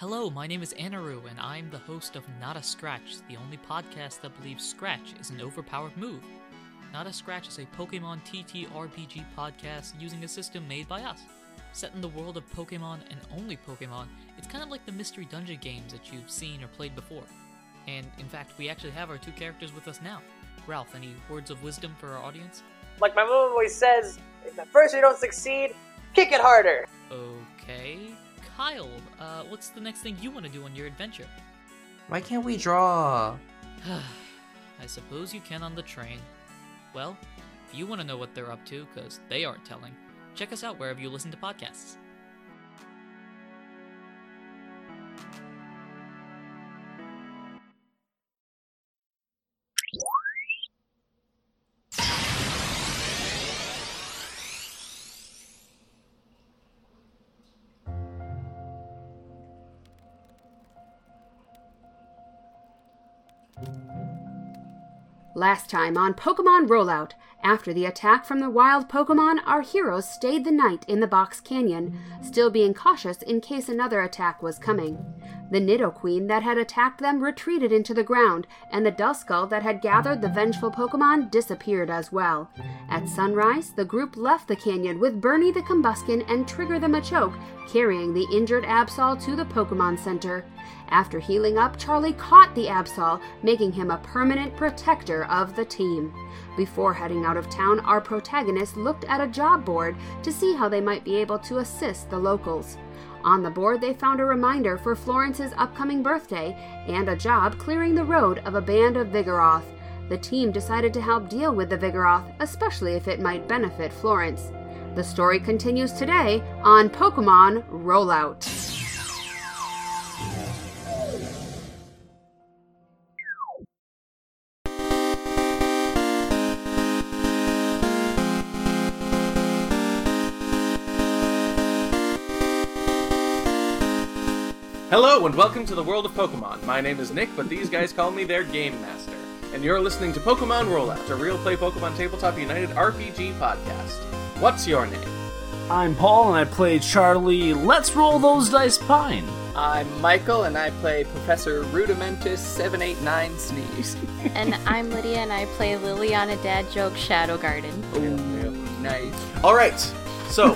Hello, my name is Anaru, and I'm the host of Not A Scratch, the only podcast that believes Scratch is an overpowered move. Not A Scratch is a Pokemon TTRPG podcast using a system made by us. Set in the world of Pokemon and only Pokemon, it's kind of like the Mystery Dungeon games that you've seen or played before. And in fact, we actually have our two characters with us now. Ralph, any words of wisdom for our audience? Like my mom always says, if at first you don't succeed, kick it harder! Okay... Kyle, what's the next thing you want to do on your adventure? Why can't we draw? I suppose you can on the train. Well, if you want to know what they're up to, because they aren't telling, check us out wherever you listen to podcasts. Last time on Pokemon Rollout, after the attack from the wild Pokemon, our heroes stayed the night in the Box Canyon, still being cautious in case another attack was coming. The Nidoqueen that had attacked them retreated into the ground, and the Duskull that had gathered the vengeful Pokemon disappeared as well. At sunrise, the group left the canyon with Bernie the Combusken and Trigger the Machoke, carrying the injured Absol to the Pokemon Center. After healing up, Charlie caught the Absol, making him a permanent protector of the team. Before heading out of town, our protagonists looked at a job board to see how they might be able to assist the locals. On the board, they found a reminder for Florence's upcoming birthday and a job clearing the road of a band of Vigoroth. The team decided to help deal with the Vigoroth, especially if it might benefit Florence. The story continues today on Pokemon Rollout. Hello and welcome to the world of Pokemon. My name is Nick, but these guys call me their Game Master. And you're listening to Pokemon Rollout, a real-play Pokemon Tabletop United RPG podcast. What's your name? I'm Paul, and I play Charlie. Let's roll those dice pine. I'm Michael, and I play Professor Rudimentus 789 Sneeze. And I'm Lydia, and I play Liliana Dad Joke Shadow Garden. Ooh, nice. All right, so...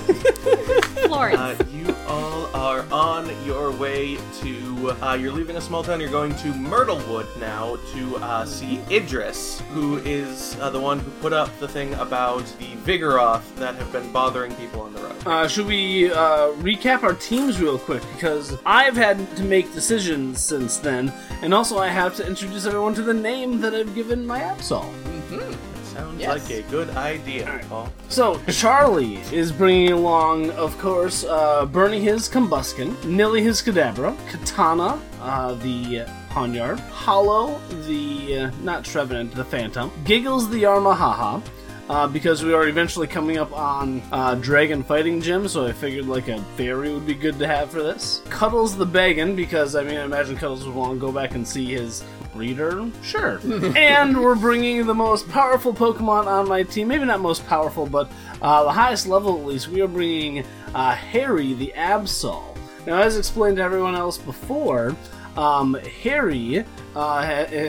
Florence. You all are on your way to, you're leaving a small town, you're going to Myrtlewood now to see Idris, who is the one who put up the thing about the Vigoroth that have been bothering people on the road. Should we recap our teams real quick? Because I've had to make decisions since then, and also I have to introduce everyone to the name that I've given my Absol. Mm-hmm. Sounds like a good idea, right, Paul. So, Charlie is bringing along, of course, Bernie his Combusken, Nilly his Kadabra, Katana, the Honyard, Hollow, the, not Trevenant, the Phantom, Giggles the Yarmahaha, because we are eventually coming up on Dragon Fighting Gym, so I figured like a fairy would be good to have for this. Cuddles the Baggin, because I imagine Cuddles would want to go back and see his reader. Sure. And we're bringing the most powerful Pokemon on my team. Maybe not most powerful, but the highest level at least. We are bringing Harry the Absol. Now, as explained to everyone else before, Harry it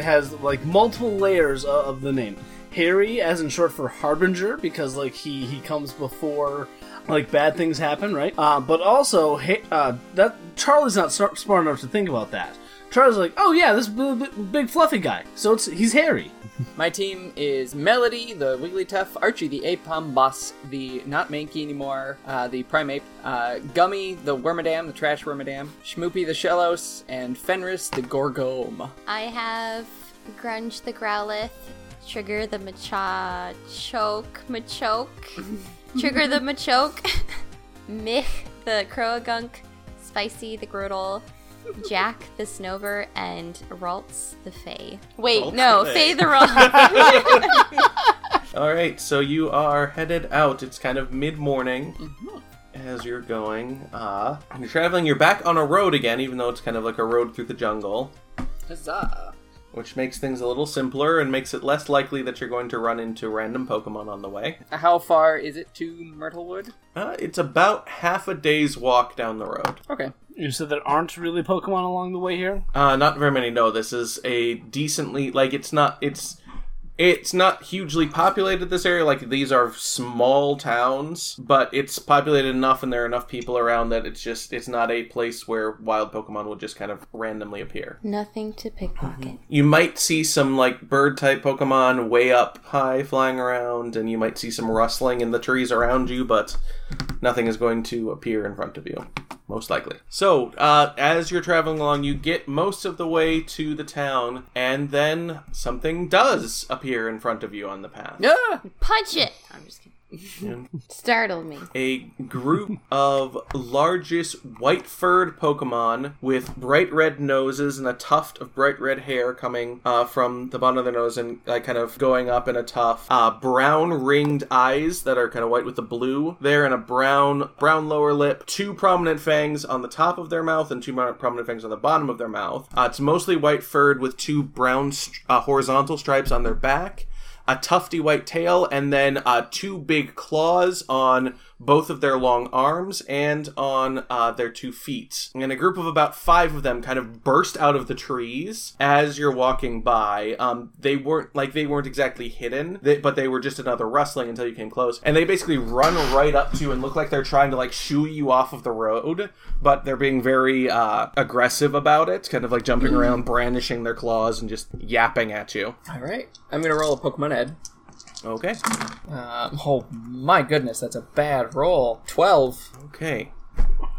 has like multiple layers of the name. Harry, as in short for Harbinger, because like he comes before like bad things happen, right? But also, that Charlie's not smart enough to think about that. Charlie's like, oh yeah, this big fluffy guy. So he's Harry. My team is Melody, the Wigglytuff, Archie, the Apom Boss, the not Mankey anymore, the Primeape, Gummy, the Wormadam, the Trash Wormadam, Shmoopy, the Shellos, and Fenris, the Gorgome. I have Grunge, the Growlithe, Trigger the Machoke, Trigger the Machoke, Mich the Croagunk, Spicy the Groodle, Jack the Snover, and Ralts the Fae. Fae the Ralts. Alright, so you are headed out. It's kind of mid-morning. Mm-hmm. As you're going. And you're traveling, you're back on a road again, even though it's kind of like a road through the jungle. Huzzah! Which makes things a little simpler and makes it less likely that you're going to run into random Pokemon on the way. How far is it to Myrtlewood? It's about half a day's walk down the road. Okay. You said there aren't really Pokemon along the way here? Not very many, no. This is a decently... Like, it's not hugely populated, this area. Like, these are small towns, but it's populated enough and there are enough people around that it's just, it's not a place where wild Pokemon will just kind of randomly appear. Nothing to pickpocket. Mm-hmm. You might see some, like, bird-type Pokemon way up high flying around, and you might see some rustling in the trees around you, but nothing is going to appear in front of you, most likely. So, as you're traveling along, you get most of the way to the town, and then something does appear in front of you on the path. Yeah. Punch it! I'm just kidding. Yeah. Startle me. A group of largest white-furred Pokemon with bright red noses and a tuft of bright red hair coming from the bottom of their nose and kind of going up in a tuft. Brown-ringed eyes that are kind of white with the blue there and a brown lower lip. Two prominent fangs on the top of their mouth and two prominent fangs on the bottom of their mouth. It's mostly white-furred with two brown horizontal stripes on their back, a tufty white tail, and then two big claws on both of their long arms and on their 2 feet. And a group of about 5 of them kind of burst out of the trees as you're walking by. They weren't exactly hidden, but they were just another rustling until you came close. And they basically run right up to you and look like they're trying to shoo you off of the road, but they're being very aggressive about it, kind of jumping around, brandishing their claws and just yapping at you. All right. I'm going to roll a Pokemon head. Okay. Oh my goodness, that's a bad roll. 12. Okay.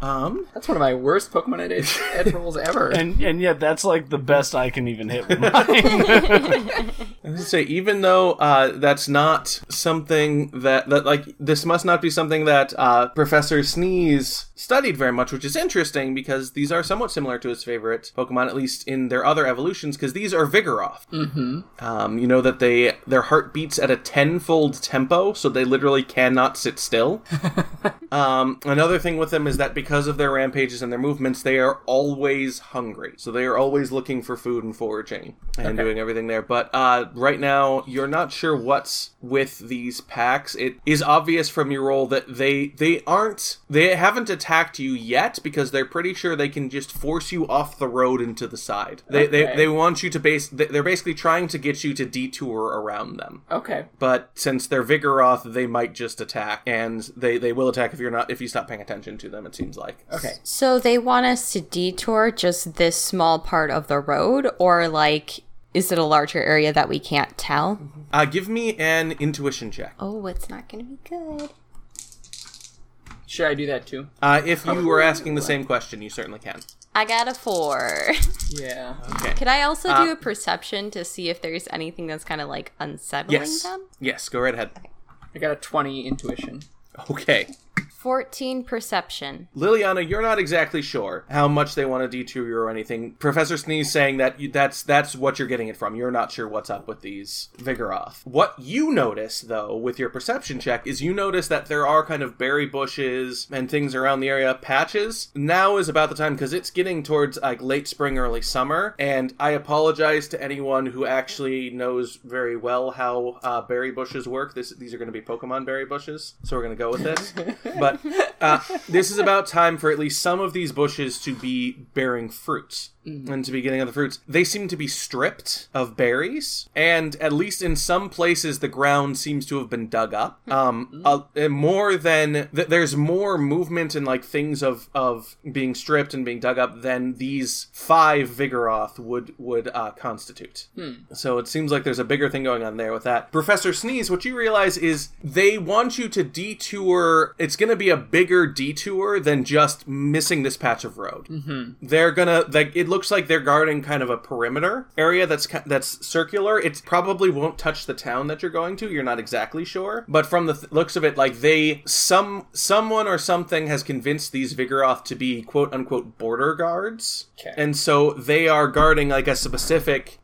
That's one of my worst Pokemon Ed rolls ever. And yet that's the best I can even hit with mine. I was gonna say, even though that's not something that this must not be something that Professor Sneeze studied very much, which is interesting because these are somewhat similar to his favorite Pokemon, at least in their other evolutions, because these are Vigoroth. Mm-hmm. You know that their heart beats at a 10-fold tempo, so they literally cannot sit still. Another thing with them is that because of their rampages and their movements, they are always hungry. So they are always looking for food and foraging and doing everything there. But right now, you're not sure what's with these packs. It is obvious from your roll that they haven't attacked you yet because they're pretty sure they can just force you off the road and to the side. They want you to they're basically trying to get you to detour around them. Okay. But since they're Vigoroth, they might just attack, and they will attack if you stop paying attention to them, it seems like. Okay. So they want us to detour just this small part of the road, or is it a larger area that we can't tell? Give me an intuition check. Oh, it's not going to be good. Should I do that too? If you were asking the same question, you certainly can. I got a 4. Yeah. Okay. Could I also do a perception to see if there's anything that's kind of unsettling them? Yes, go right ahead. Okay. I got a 20 intuition. Okay. 14 perception. Liliana, you're not exactly sure how much they want to detour you or anything. Professor Sneeze saying that that's what you're getting it from. You're not sure what's up with these Vigoroth. What you notice, though, with your perception check is you notice that there are kind of berry bushes and things around the area. Patches. Now is about the time because it's getting towards late spring, early summer. And I apologize to anyone who actually knows very well how berry bushes work. These are going to be Pokemon berry bushes. So we're going to go with this. But this is about time for at least some of these bushes to be bearing fruits. Mm-hmm. And to be getting other fruits. They seem to be stripped of berries, and at least in some places the ground seems to have been dug up. More than there's more movement and things of being stripped and being dug up than these 5 Vigoroth would constitute. So it seems like there's a bigger thing going on there with that. Professor Sneeze, what you realize is they want you to detour. It's going to be a bigger detour than just missing this patch of road. Mm-hmm. They're gonna it looks like they're guarding kind of a perimeter area that's circular. It probably won't touch the town that you're going to. You're not exactly sure. But from the looks of it, someone or something has convinced these Vigoroth to be quote-unquote border guards. Okay. And so they are guarding a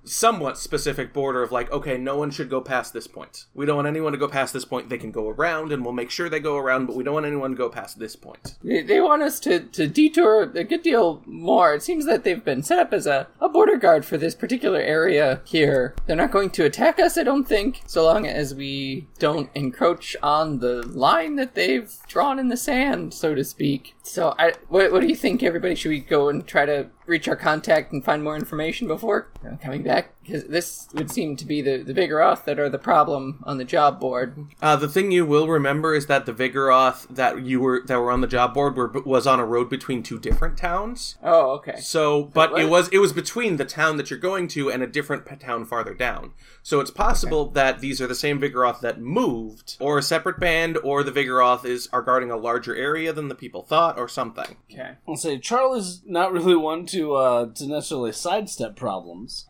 somewhat specific border of okay, no one should go past this point. We don't want anyone to go past this point. They can go around and we'll make sure they go around, but we don't want anyone to go past this point. They want us to detour a good deal more. It seems that they've been and set up as a border guard for this particular area here. They're not going to attack us, I don't think, so long as we don't encroach on the line that they've drawn in the sand, so to speak. So what do you think, everybody? Should we go and try to reach our contact and find more information before coming back? Because this would seem to be the Vigoroth that are the problem on the job board. The thing you will remember is that the Vigoroth that were on the job board was on a road between two different towns. Oh, okay. So, but it was between the town that you're going to and a different town farther down. So it's possible that these are the same Vigoroth that moved, or a separate band, or the Vigoroth are guarding a larger area than the people thought, or something. Okay. I'll say Charlie's not really one to necessarily sidestep problems.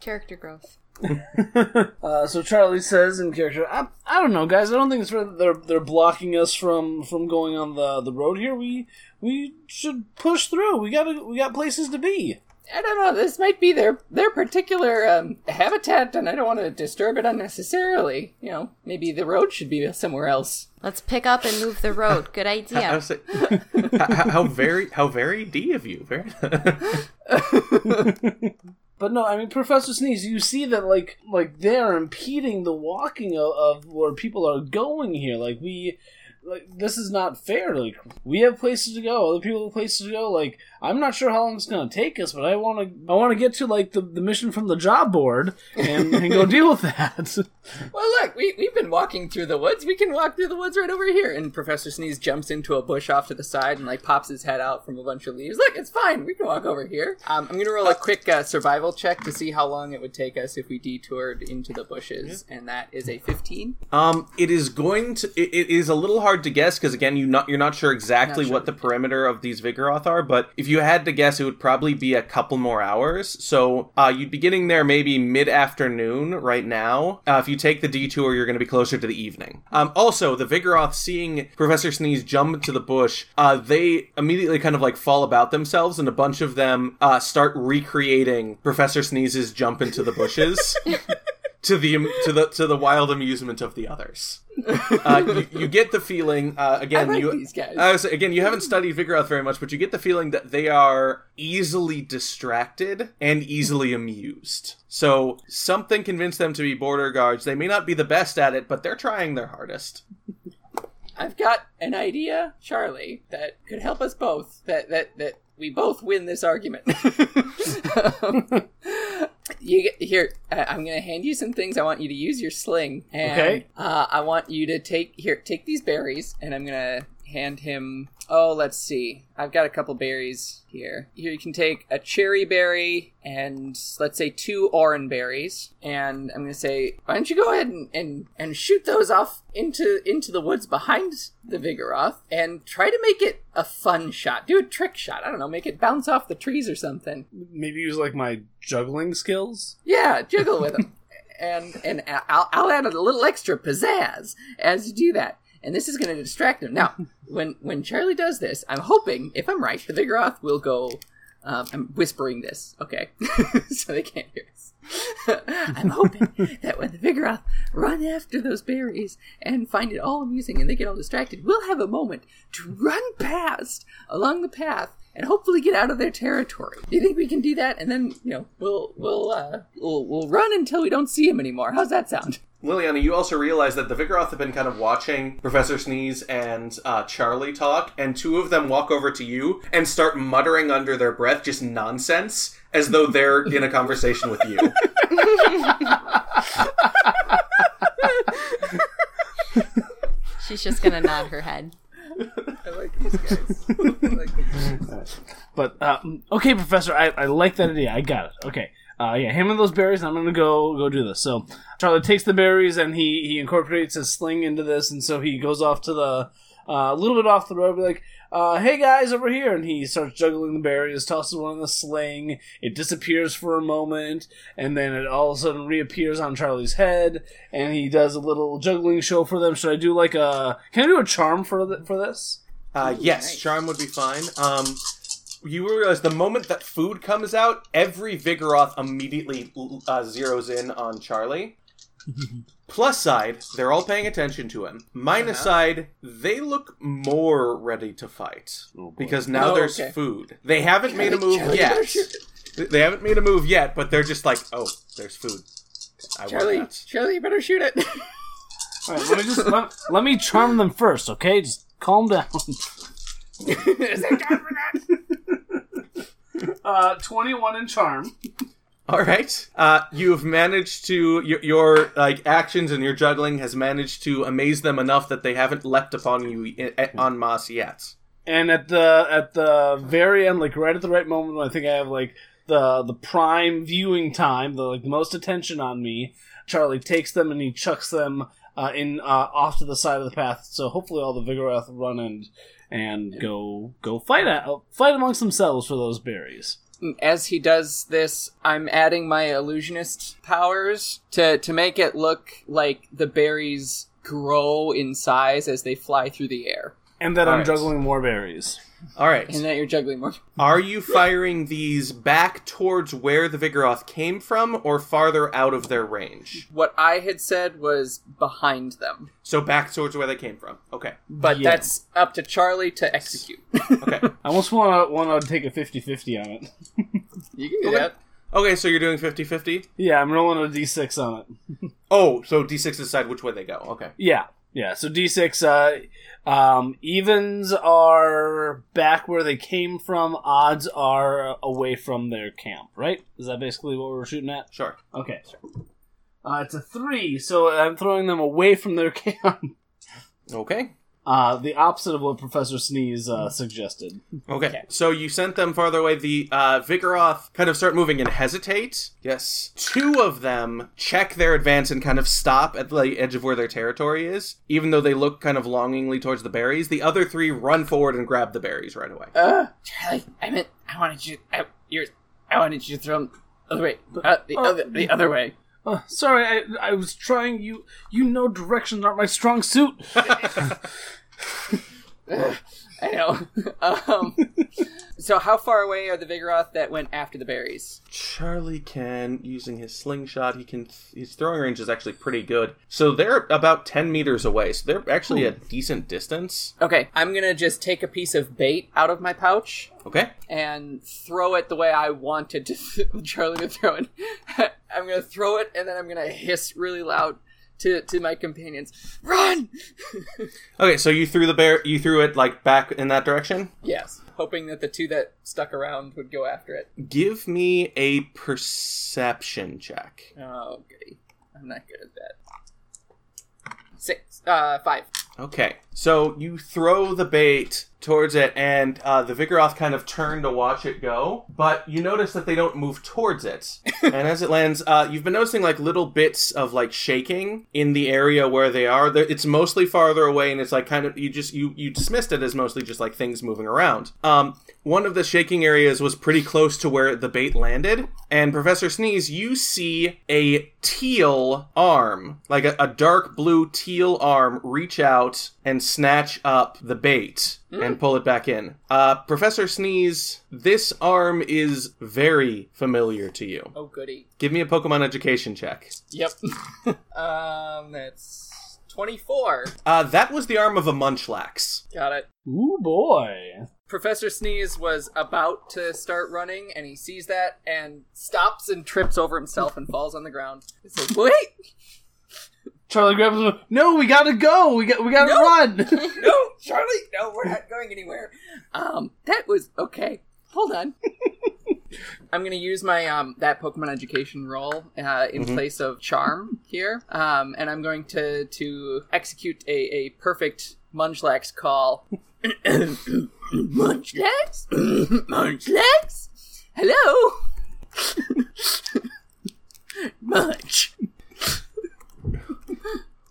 Character growth. So Charlie says in character, I don't know, guys. I don't think it's right that they're blocking us from going on the road here. We should push through. We got places to be. I don't know, this might be their particular habitat, and I don't want to disturb it unnecessarily. You know, maybe the road should be somewhere else. Let's pick up and move the road. Good idea. How very D of you. Very. But no, I mean, Professor Sneeze, you see that, like they're impeding the walking of where people are going here. Like, this is not fair. Like, we have places to go. Other people have places to go. Like, I'm not sure how long it's going to take us, but I want to get to, like, the mission from the job board and go deal with that. Well, look, we've been walking through the woods. We can walk through the woods right over here. And Professor Sneeze jumps into a bush off to the side and, like, pops his head out from a bunch of leaves. Look, it's fine. We can walk over here. I'm going to roll a quick survival check to see how long it would take us if we detoured into the bushes. And that is a 15. It is a little hard to guess, because again, you're not sure exactly what the perimeter of these Vigoroth are, but if you had to guess, it would probably be a couple more hours. So you'd be getting there maybe mid-afternoon right now. If you take the detour, you're going to be closer to the evening. Also, the Vigoroth, seeing Professor Sneeze jump into the bush, they immediately kind of like fall about themselves, and a bunch of them start recreating Professor Sneeze's jump into the bushes. To the wild amusement of the others. You get the feeling again. I like these guys. Again, you haven't studied Vigoroth very much, but you get the feeling that they are easily distracted and easily amused. So something convinced them to be border guards. They may not be the best at it, but they're trying their hardest. I've got an idea, Charlie, that could help us both. That we both win this argument. I'm going to hand you some things. I want you to use your sling. And, okay. I want you to take these berries, and I'm going to hand him... Oh, let's see. I've got a couple berries here. Here, you can take a cherry berry and, let's say, 2 orange berries. And I'm going to say, why don't you go ahead and shoot those off into the woods behind the Vigoroth and try to make it a fun shot. Do a trick shot. I don't know, make it bounce off the trees or something. Maybe use, like, my juggling skills? Yeah, juggle with them. And I'll add a little extra pizzazz as you do that. And this is going to distract them. Now, when Charlie does this, I'm hoping, if I'm right, the Vigoroth will go... I'm whispering this, okay? So they can't hear us. I'm hoping that when the Vigoroth run after those berries and find it all amusing and they get all distracted, we'll have a moment to run past along the path and hopefully get out of their territory. Do you think we can do that? And then, you know, we'll run until we don't see him anymore. How's that sound? Liliana, you also realize that the Vigoroth have been kind of watching Professor Sneeze and Charlie talk, and 2 of them walk over to you and start muttering under their breath just nonsense, as though they're in a conversation with you. She's just going to nod her head. I like these guys. But, okay, Professor, I like that idea. I got it. Okay. Yeah, hand me those berries, and I'm going to go do this. So Charlie takes the berries, and he incorporates his sling into this, and so he goes off to the, a little bit off the road, be like, hey guys, over here, and he starts juggling the berries, tosses one in the sling, it disappears for a moment, and then it all of a sudden reappears on Charlie's head, and he does a little juggling show for them. Should I do like a... Can I do a charm for this? Yes, nice. Charm would be fine. You realize the moment that food comes out, every Vigoroth immediately zeroes in on Charlie. Plus side, they're all paying attention to him. Minus side, they look more ready to fight. Oh, because now there's food. They haven't made a move yet. They haven't made a move yet, but they're just like, oh, there's food. Charlie, you better shoot it. All right, let me charm them first, okay? Just calm down. Is there time for that? 21 in charm. All right. You've managed to your like actions and your juggling has managed to amaze them enough that they haven't leapt upon you en masse yet. And at the very end, like right at the right moment, when I think I have like the prime viewing time, the like most attention on me, Charlie takes them and he chucks them off to the side of the path. So hopefully all the Vigoroth run and go fight amongst themselves for those berries. As he does this, I'm adding my illusionist powers to make it look like the berries grow in size as they fly through the air. And that I'm juggling more berries. All right. And that you're juggling more. Are you firing these back towards where the Vigoroth came from or farther out of their range? What I had said was behind them. So back towards where they came from. Okay. But that's up to Charlie to execute. Okay. I almost want to take a 50-50 on it. You can do that. Okay, so you're doing 50-50? Yeah, I'm rolling a D6 on it. Oh, so D6 decide which way they go. Okay. Yeah. Yeah, so D6, evens are back where they came from, odds are away from their camp, right? Is that basically what we're shooting at? Sure. Okay. It's a 3, so I'm throwing them away from their camp. Okay. The opposite of what Professor Sneeze suggested. Okay, so you sent them farther away. The Vigoroth kind of start moving and hesitate. Yes. Two of them check their advance and kind of stop at the edge of where their territory is, even though they look kind of longingly towards the berries. The other three run forward and grab the berries right away. Charlie, I wanted you to throw them the other way. Sorry, I was trying. You know directions aren't my strong suit. I know. So how far away are the Vigoroth that went after the berries? Charlie can, using his slingshot, his throwing range is actually pretty good. So they're about 10 meters away, so they're actually a decent distance. Okay, I'm going to just take a piece of bait out of my pouch. Okay. And throw it the way I wanted Charlie to throw it. I'm going to throw it, and then I'm going to hiss really loud to my companions. Run! Okay, so you threw it like back in that direction? Yes, hoping that the two that stuck around would go after it. Give me a perception check. Oh, goody. I'm not good at that. 5. Okay, so you throw the bait towards it, and the Vigoroth kind of turn to watch it go, but you notice that they don't move towards it. And as it lands, you've been noticing like little bits of like shaking in the area where they are. It's mostly farther away, and it's like kind of you dismissed it as mostly just like things moving around. One of the shaking areas was pretty close to where the bait landed, and Professor Sneeze, you see a teal arm, like a dark blue teal arm, reach out and snatch up the bait and pull it back in. Professor Sneeze, this arm is very familiar to you. Oh, goody. Give me a Pokemon education check. Yep. That's 24. That was the arm of a Munchlax. Got it. Ooh, boy. Professor Sneeze was about to start running, and he sees that, and stops and trips over himself and falls on the ground. He says, wait! Charlie grabs him. No, we gotta go! We gotta run! No, Charlie! No, we're not going anywhere. That was... Okay. Hold on. I'm gonna use my that Pokemon education roll in place of charm here, and I'm going to execute a perfect Munchlax call. Munchlax, Munchlax, hello, Munch.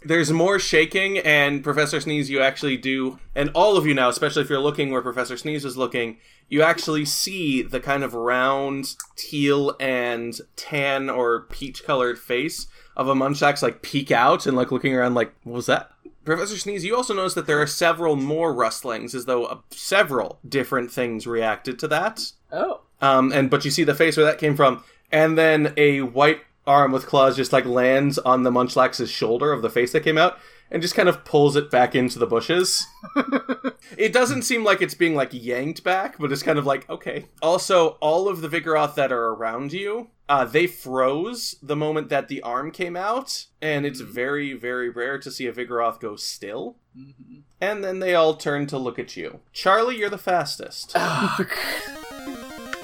There's more shaking, and Professor Sneeze, you actually do, and all of you now, especially if you're looking where Professor Sneeze is looking, you actually see the kind of round, teal, and tan or peach-colored face of a Munchlax, like, peek out and, like, looking around like, what was that? Professor Sneeze, you also notice that there are several more rustlings, as though several different things reacted to that. Oh. But you see the face where that came from, and then a white arm with claws just like lands on the Munchlax's shoulder of the face that came out and just kind of pulls it back into the bushes. It doesn't seem like it's being like yanked back, but it's kind of like, okay. Also, all of the Vigoroth that are around you, they froze the moment that the arm came out, and it's very, very rare to see a Vigoroth go still. Mm-hmm. And then they all turn to look at you. Charlie, you're the fastest.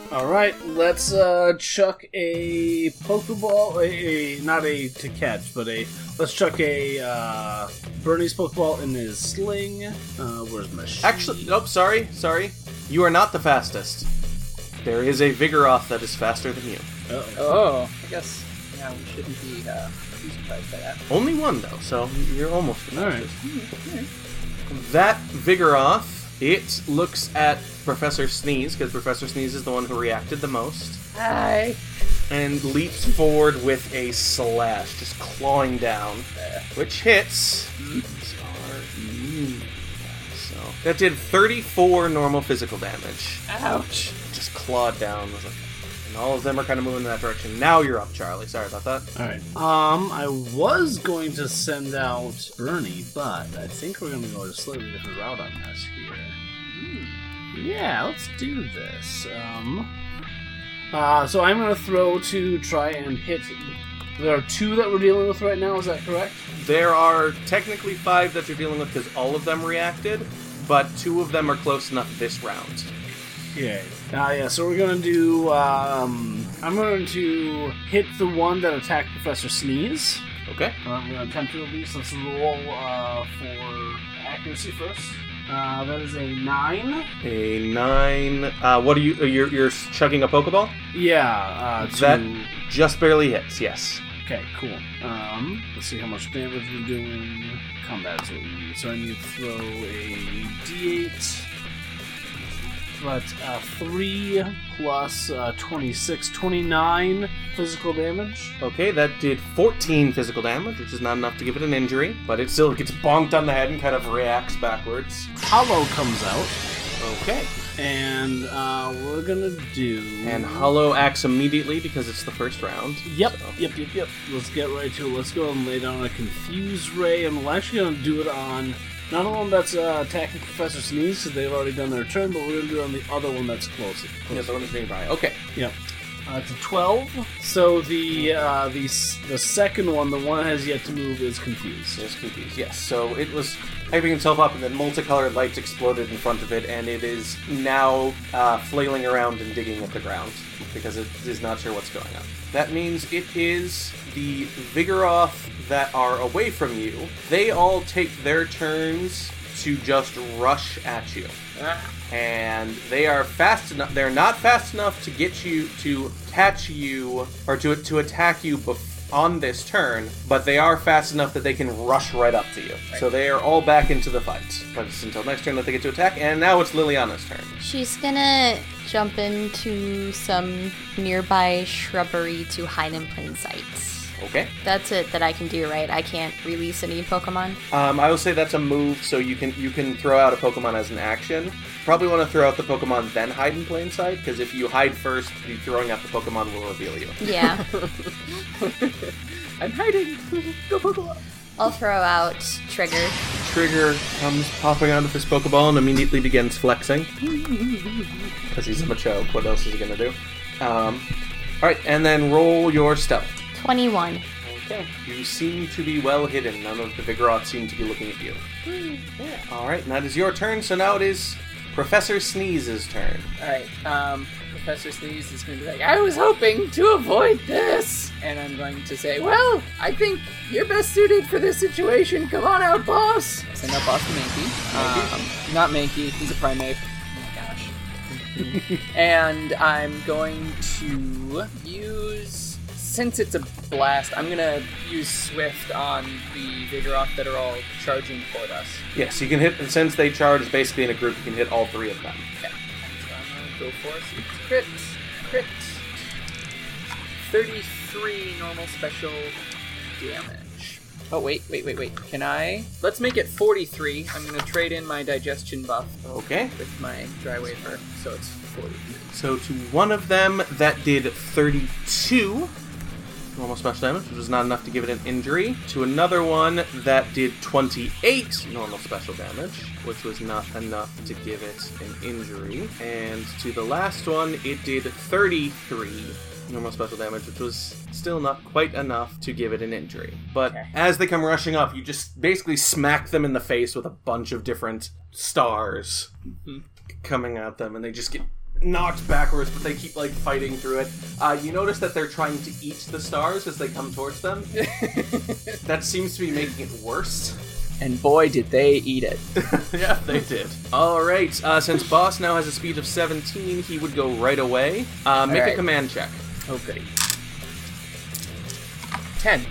Alright, let's chuck a Pokeball, not a to catch, but a, let's chuck a Bernie's Pokeball in his sling. Where's my sheet? Actually, nope, sorry. You are not the fastest. There is a Vigoroth that is faster than you. Oh, I guess, yeah, we shouldn't be too surprised by that. Only one, though, so you're almost the fastest. All right. That Vigoroth, it looks at Professor Sneeze, because Professor Sneeze is the one who reacted the most. Hi! And leaps forward with a slash, just clawing down, which hits. So that did 34 normal physical damage. Ouch! Just clawed down. And all of them are kind of moving in that direction. Now you're up, Charlie. Sorry about that. All right. I was going to send out Bernie, but I think we're going to go a slightly different route on this here. Yeah, let's do this. So I'm going to throw to try and hit. There are two that we're dealing with right now, is that correct? There are technically five that you're dealing with because all of them reacted, but two of them are close enough this round. Okay. Yeah, so we're going to do, I'm going to hit the one that attacked Professor Sneeze. Okay. I'm going to attempt to at least. Let's roll for accuracy first. That is a 9. A 9. What are you? You're chugging a Pokeball? Yeah. That just barely hits. Yes. Okay. Cool. Let's see how much damage we're doing. Combat is what we need. So I need to throw a D8. But 3 plus 26, 29 physical damage. Okay, that did 14 physical damage, which is not enough to give it an injury, but it still gets bonked on the head and kind of reacts backwards. Hollow comes out. Okay. And we're gonna do... And Hollow acts immediately because it's the first round. Yep. Let's get right to it. Let's go and lay down a Confuse Ray, and we're actually gonna do it on... Not the one that's attacking Professor Sneeze, because they've already done their turn, but we're going to do it on the other one that's closer. Yeah, the one that's being by. Okay. Yep. It's a 12. So the second one, the one that has yet to move, is confused. It's confused, yes. So it was hyping itself up, and then multicolored lights exploded in front of it, and it is now flailing around and digging at the ground, because it is not sure what's going on. That means it is the Vigoroth that are away from you. They all take their turns to just rush at you. And they are fast enough. They're not fast enough to get you, to catch you, or to attack you on this turn, but they are fast enough that they can rush right up to you. Right. So they are all back into the fight. But it's until next turn that they get to attack, and now it's Liliana's turn. She's gonna jump into some nearby shrubbery to hide in plain sight. Okay. That's it that I can do, right? I can't release any Pokemon? I will say that's a move, so you can throw out a Pokemon as an action. Probably want to throw out the Pokemon, then hide in plain sight, because if you hide first, you throwing out the Pokemon will reveal you. Yeah. I'm hiding! Go Pokemon! I'll throw out Trigger. Trigger comes popping out of his Pokeball and immediately begins flexing. Because he's a Machoke. What else is he going to do? Alright, and then roll your stealth. 21. Okay. You seem to be well hidden. None of the Vigoroth seem to be looking at you. Yeah. Alright, and that is your turn, so now it is Professor Sneeze's turn. Alright, Professor Sneeze is going to be like, I was hoping to avoid this! And I'm going to say, well, I think you're best suited for this situation. Come on out, boss! Send out boss to Mankey. Not Mankey, he's a Primeape. Oh my gosh. And I'm going to use... Since it's a blast, I'm going to use Swift on the Vigoroth that are all charging toward us. Yes, you can hit, and since they charge basically in a group, you can hit all three of them. Yeah, that's what I'm going to go for. So it's crit, 33 normal special damage. Oh, wait. Can I? Let's make it 43. I'm going to trade in my digestion buff. Okay. With my dry wafer, so it's 43. So to one of them, that did 32. normal special damage, which was not enough to give it an injury, to another one that did 28 normal special damage, which was not enough to give it an injury, and to the last one, it did 33 normal special damage, which was still not quite enough to give it an injury. But as they come rushing up, you just basically smack them in the face with a bunch of different stars coming at them, and they just get knocked backwards, but they keep, like, fighting through it. You notice that they're trying to eat the stars as they come towards them. That seems to be making it worse. And boy, did they eat it. Yeah, they did. All right, since Boss now has a speed of 17, he would go right away. Make a command check. Okay. 10.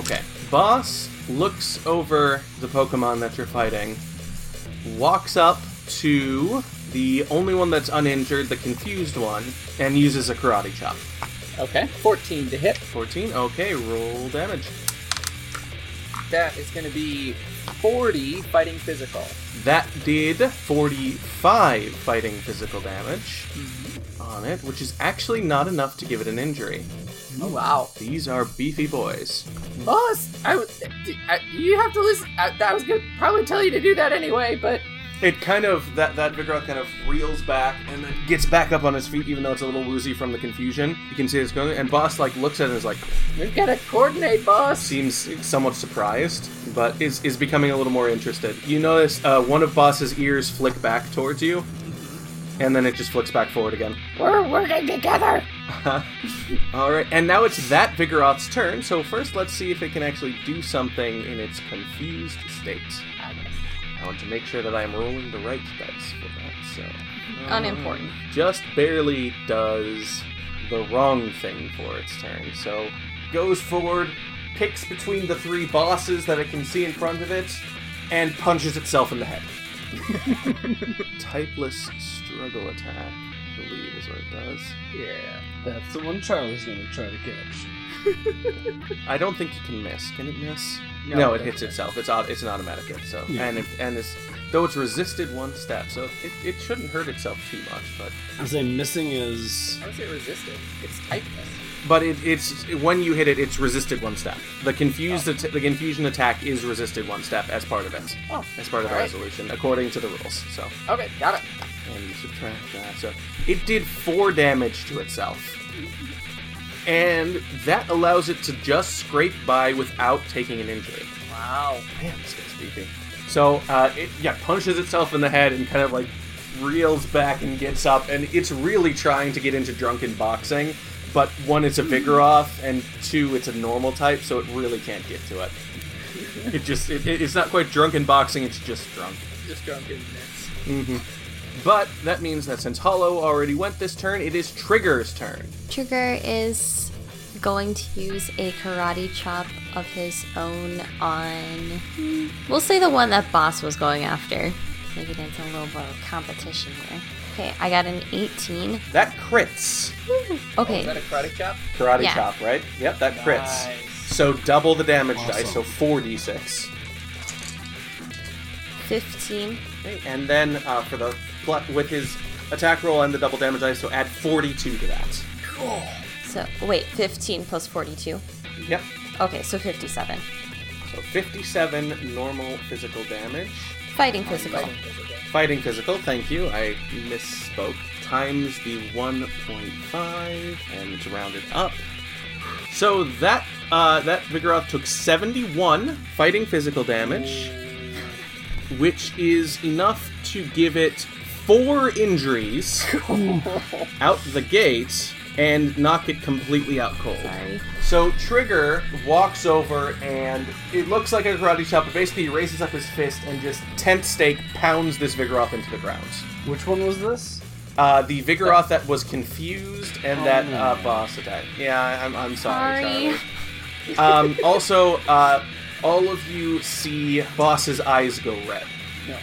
Okay. Boss looks over the Pokemon that you're fighting, walks up to the only one that's uninjured, the confused one, and uses a karate chop. Okay. 14 to hit. 14. Okay, roll damage. That is going to be 40 fighting physical. That did 45 fighting physical damage on it, which is actually not enough to give it an injury. Oh, wow. These are beefy boys. Boss, you have to listen. I was going to probably tell you to do that anyway, but... It kind of, that Vigoroth kind of reels back and then gets back up on his feet, even though it's a little woozy from the confusion. You can see this going, and Boss, like, looks at it and is like, "We've got to coordinate, Boss." Seems somewhat surprised, but is becoming a little more interested. You notice one of Boss's ears flick back towards you, and then it just flicks back forward again. We're working together! Alright, and now it's that Vigoroth's turn, so first let's see if it can actually do something in its confused state. I want to make sure that I'm rolling the right dice for that, so... Unimportant. Just barely does the wrong thing for its turn, so goes forward, picks between the three bosses that it can see in front of it, and punches itself in the head. Typeless struggle attack, I believe is what it does. Yeah, that's the one Charlie's going to try to catch. I don't think you can miss. Can it miss? No, it hits itself. It's an automatic hit, so yeah. Though it's resisted one step, so it shouldn't hurt itself too much. But I would say missing is. I would say resisted. It's typeless. But it's when you hit it, it's resisted one step. The confusion attack is resisted one step as part of it. Oh, as part of the resolution, according to the rules. So okay, got it. And you subtract that. So it did 4 damage to itself. And that allows it to just scrape by without taking an injury. Wow. Man, this guy's beefy. So, it punches itself in the head and kind of, like, reels back and gets up. And it's really trying to get into drunken boxing. But, 1, it's a Vigoroth, and 2, it's a normal type, so it really can't get to it. It just, it's not quite drunken boxing, it's just drunk. Just drunken. Mm-hmm. But that means that since Hollow already went this turn, it is Trigger's turn. Trigger is going to use a karate chop of his own on... We'll say the one that Boss was going after. Maybe there's a little bit of competition here. Okay, I got an 18. That crits. Woo. Okay. Oh, is that a karate chop? Karate chop, right? Yep, that crits. Nice. So double the damage dice, so 4d6. 15. Okay, and then for the... with his attack roll and the double damage dice, so add 42 to that. Cool. So, wait, 15 plus 42? Yep. Okay, so 57. So 57 normal physical damage. Fighting physical, thank you. I misspoke. Times the 1.5, and it's rounded up. So that Vigoroth took 71 fighting physical damage, which is enough to give it 4 injuries out the gate and knock it completely out cold. Sorry. So Trigger walks over and it looks like a karate chop, but basically he raises up his fist and just tent stake pounds this Vigoroth into the ground. Which one was this? The Vigoroth that was confused and Boss attacked. Yeah, I'm sorry. Sorry. Also, all of you see Boss's eyes go red. No.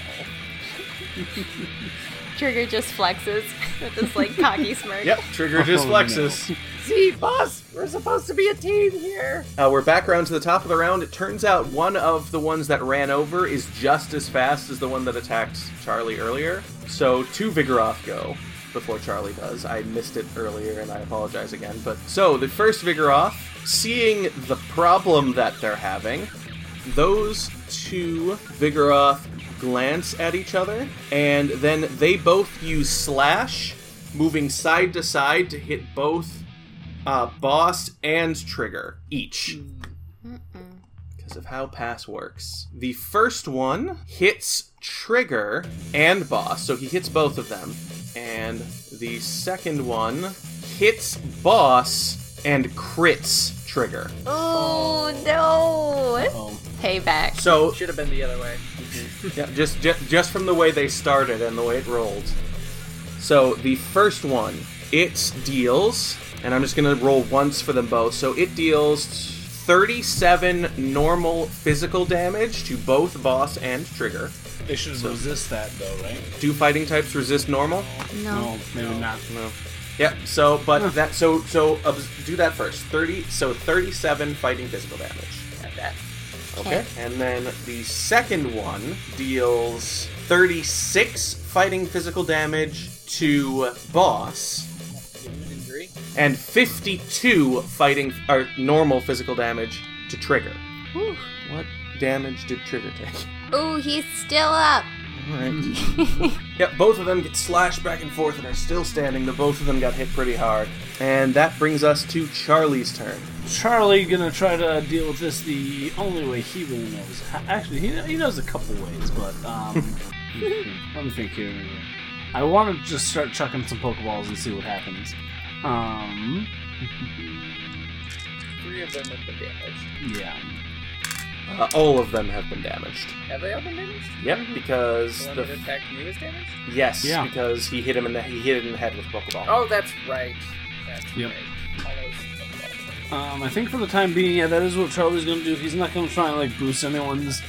Trigger just flexes with this, like, cocky smirk. Yep, Trigger just flexes. No. See, Boss, we're supposed to be a team here. We're back around to the top of the round. It turns out one of the ones that ran over is just as fast as the one that attacked Charlie earlier. So 2 Vigoroth go. before Charlie does. I missed it earlier, and I apologize again. But so, the first Vigoroth, seeing the problem that they're having, those two Vigoroth glance at each other, and then they both use Slash, moving side to side to hit both Boss and Trigger, each. Because of how Pass works. The first one hits Trigger and Boss, so he hits both of them. And the second one hits Boss and crits Trigger. Oh, no! Oh. Payback. So should have been the other way. Yeah, just from the way they started and the way it rolled. So the first one, it deals, and I'm just going to roll once for them both. So it deals 37 normal physical damage to both Boss and Trigger. They should resist that, though, right? Do fighting types resist normal? No. Maybe not. No. Yep. Yeah, so, but huh. That, so do that first. 37 fighting physical damage. Got that. Okay. And then the second one deals 36 fighting physical damage to Boss. And 52 fighting, or normal physical damage to Trigger. Whew. What damage did Trigger take? Ooh, he's still up. All right. Yep, both of them get slashed back and forth and are still standing, though both of them got hit pretty hard. And that brings us to Charlie's turn. Charlie gonna try to deal with this the only way he really knows. Actually, he knows a couple ways, but, let me think here. I want to just start chucking some Pokeballs and see what happens. 3 of them have been damaged. Yeah. All of them have been damaged. Have they all been damaged? Yep, because the one that attacked me was damaged? Yes, yeah. Because he hit him in the head with a Pokeball. Oh, that's right. That's right. I think for the time being, yeah, that is what Charlie's going to do. He's not going to try and like boost anyone's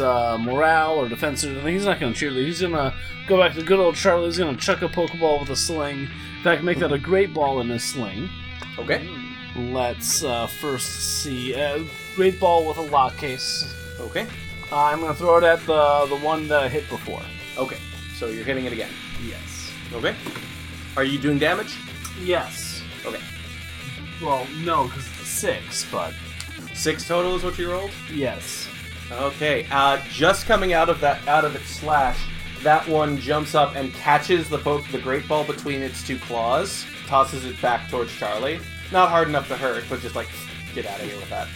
morale or defense or anything. He's not going to cheerlead. He's going to go back to good old Charlie. He's going to chuck a Pokeball with a sling. In fact, make that a great ball in a sling. Okay. Let's first see. Great ball with a lock case. Okay. I'm going to throw it at the one that I hit before. Okay. So you're hitting it again? Yes. Okay. Are you doing damage? Yes. Okay. Well, no, because it's 6, but... 6 total is what you rolled? Yes. Okay. Just coming out of its slash, that one jumps up and catches the great ball between its two claws, tosses it back towards Charlie. Not hard enough to hurt, but just like, get out of here with that.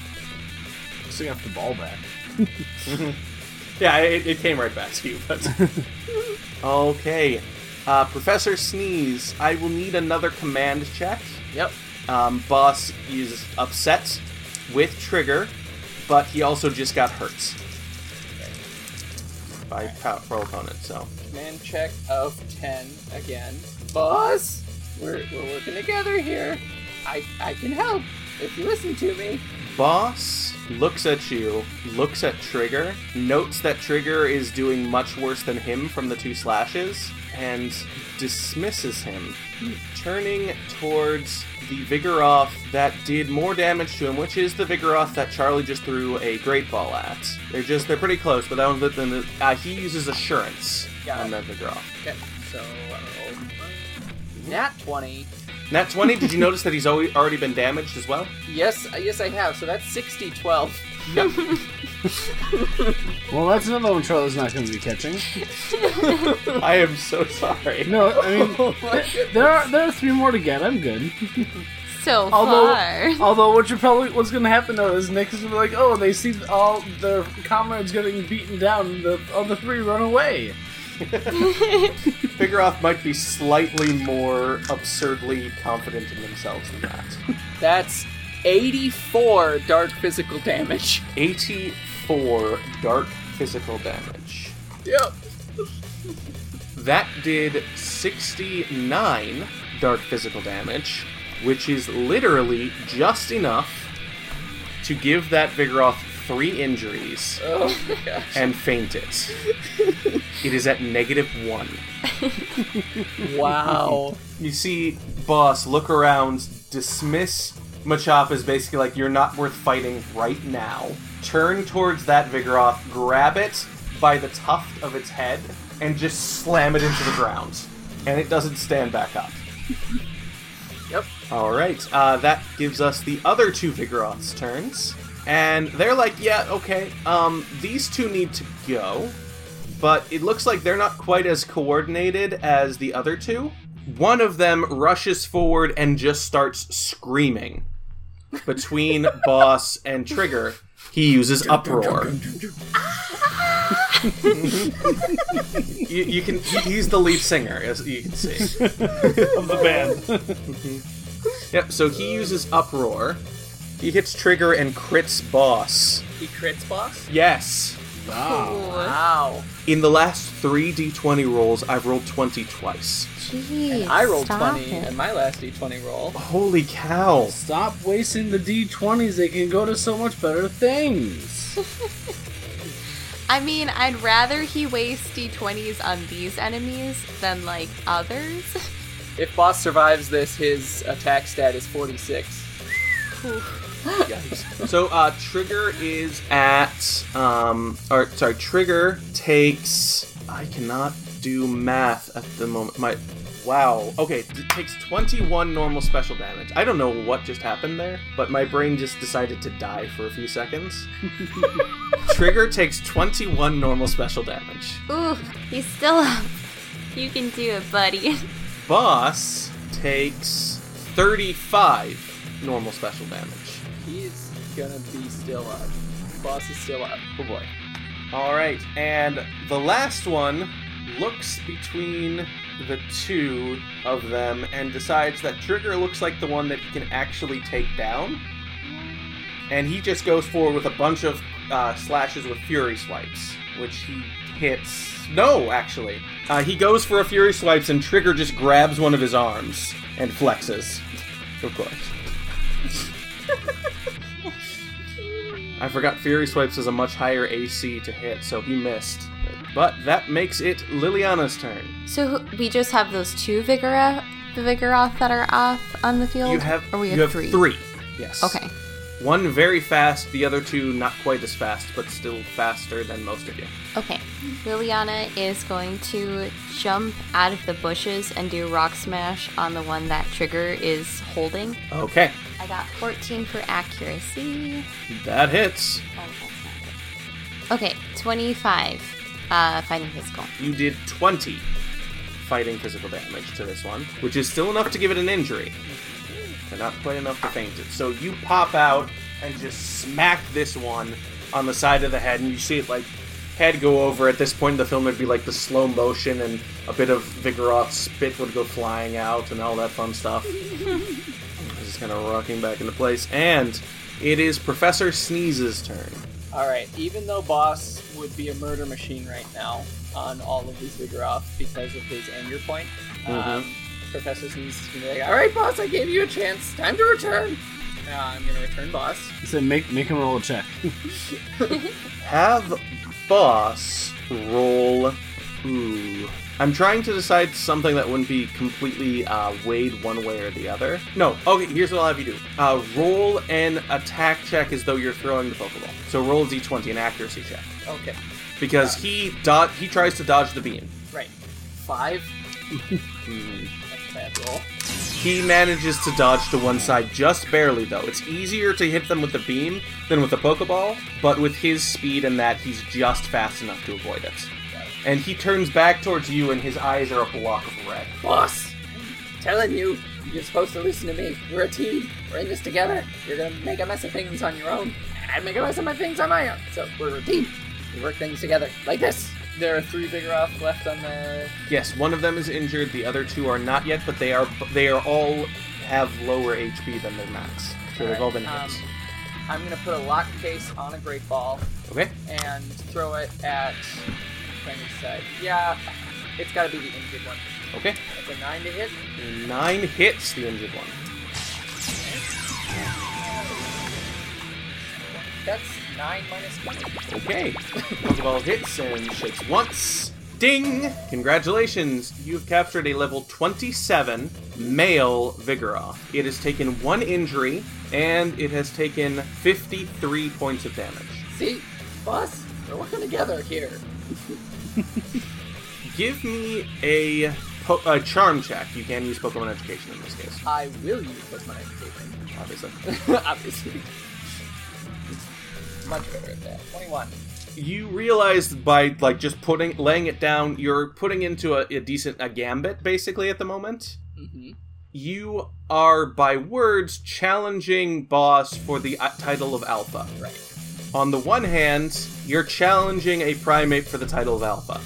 So you have the ball back. Yeah, it came right back to you, but... Okay. Professor Sneeze, I will need another command check. Yep. Boss is upset with Trigger, but he also just got hurt. Okay. By pro opponent, so. Command check of 10 again. Boss, we're working together here. I can help if you listen to me. Boss looks at you, looks at Trigger, notes that Trigger is doing much worse than him from the 2 slashes, and dismisses him, turning towards the Vigoroth that did more damage to him, which is the Vigoroth that Charlie just threw a Great Ball at. They're pretty close, but that one's he uses Assurance on that Vigoroth. Okay, so Nat 20. Nat 20, did you notice that he's already been damaged as well? Yes, I have. So that's 60-12. Yep. Well, that's another one Charlie's not going to be catching. I am so sorry. No, I mean, there are 3 more to get. I'm good. So far. Although what's going to happen though is Nick is going to be like, oh, they see all their comrades getting beaten down, and the other 3 run away. Vigoroth might be slightly more absurdly confident in themselves than that. That's 84 dark physical damage. 84 dark physical damage. Yep. That did 69 dark physical damage, which is literally just enough to give that Vigoroth 3 injuries. Oh my gosh. And faint it. It is at -1. Wow. You see Boss look around, dismiss Machop is basically like, you're not worth fighting right now. Turn towards that Vigoroth, grab it by the tuft of its head, and just slam it into the ground. And it doesn't stand back up. Yep. Alright, that gives us the other two Vigoroth's turns. And they're like, yeah, okay, these two need to go. But it looks like they're not quite as coordinated as the other two. One of them rushes forward and just starts screaming. Between Boss and Trigger, he uses Uproar. you can, he's the lead singer, as you can see. Of the band. Yep, so he uses Uproar. He hits Trigger and crits Boss. He crits Boss? Yes. Wow. Oh, wow. In the last 3 d20 rolls, I've rolled 20 twice. Jeez, and I rolled 20 in my last d20 roll. Holy cow. Stop wasting the d20s. They can go to so much better things. I mean, I'd rather he waste d20s on these enemies than, like, others. If Boss survives this, his attack stat is 46. So, Trigger is at, Trigger takes, I cannot do math at the moment. It takes 21 normal special damage. I don't know what just happened there, but my brain just decided to die for a few seconds. Trigger takes 21 normal special damage. Ooh, he's still up. You can do it, buddy. Boss takes 35 normal special damage. He's gonna be still up. Boss is still up. Oh boy. Alright, and the last one looks between the two of them and decides that Trigger looks like the one that he can actually take down. And he just goes forward with a bunch of slashes with Fury Swipes, which he hits... No, actually. He goes for a Fury Swipes and Trigger just grabs one of his arms and flexes. Of course. I forgot Fury Swipes is a much higher AC to hit, so he missed. But that makes it Liliana's turn. So we just have those two Vigoroth that are off on the field? You have three. Yes. Okay. One very fast, the other two not quite as fast, but still faster than most of you. Okay. Liliana is going to jump out of the bushes and do Rock Smash on the one that Trigger is holding. Okay. I got 14 for accuracy. That hits. Oh, that's not good. Okay, 25 fighting physical. You did 20 fighting physical damage to this one, which is still enough to give it an injury. But not quite enough to faint it. So you pop out and just smack this one on the side of the head, and you see it, like, head go over. At this point in the film, it'd be, like, the slow motion, and a bit of Vigoroth spit would go flying out, and all that fun stuff. This is kind of rocking back into place. And it is Professor Sneeze's turn. Alright, even though Boss would be a murder machine right now on all of his Vigoroth because of his anger point, Professor Sneeze is going to be like, alright, Boss, I gave you a chance. Time to return. I'm going to return Boss. So make him roll a check. Have Boss roll... Ooh. I'm trying to decide something that wouldn't be completely weighed one way or the other. No. Okay, here's what I'll have you do. Roll an attack check as though you're throwing the Pokeball. So roll a d20, an accuracy check. Okay. Because he tries to dodge the beam. Right. 5? He manages to dodge to one side just barely, though. It's easier to hit them with the beam than with the Pokeball, but with his speed and that, he's just fast enough to avoid it. And he turns back towards you, and his eyes are a block of red. Boss! I'm telling you, you're supposed to listen to me. We're a team. We're in this together. You're gonna make a mess of things on your own. I make a mess of my things on my own. So we're a team. We work things together. Like this. There are 3 Vigoroth left on the... Yes, one of them is injured, the other two are not yet, but they are all have lower HP than their max. So they've all been hit. I'm going to put a lock case on a Great Ball. Okay. And throw it at Penny's side. Yeah, it's got to be the injured one. Okay. That's a 9 to hit. 9 hits the injured one. That's... 9 minus 1. Okay. Pokeball hits and shakes once. Ding! Congratulations! You've captured a level 27 male Vigoroth. It has taken 1 injury, and it has taken 53 points of damage. See? Boss, we're working together here. Give me a Charm check. You can use Pokemon Education in this case. I will use Pokemon Education. Obviously. Obviously. Much better at that. 21. You realize by like just laying it down, you're putting into a decent gambit basically at the moment. Mm-hmm. You are by words challenging boss for the title of alpha. Right. On the one hand, you're challenging a primate for the title of alpha.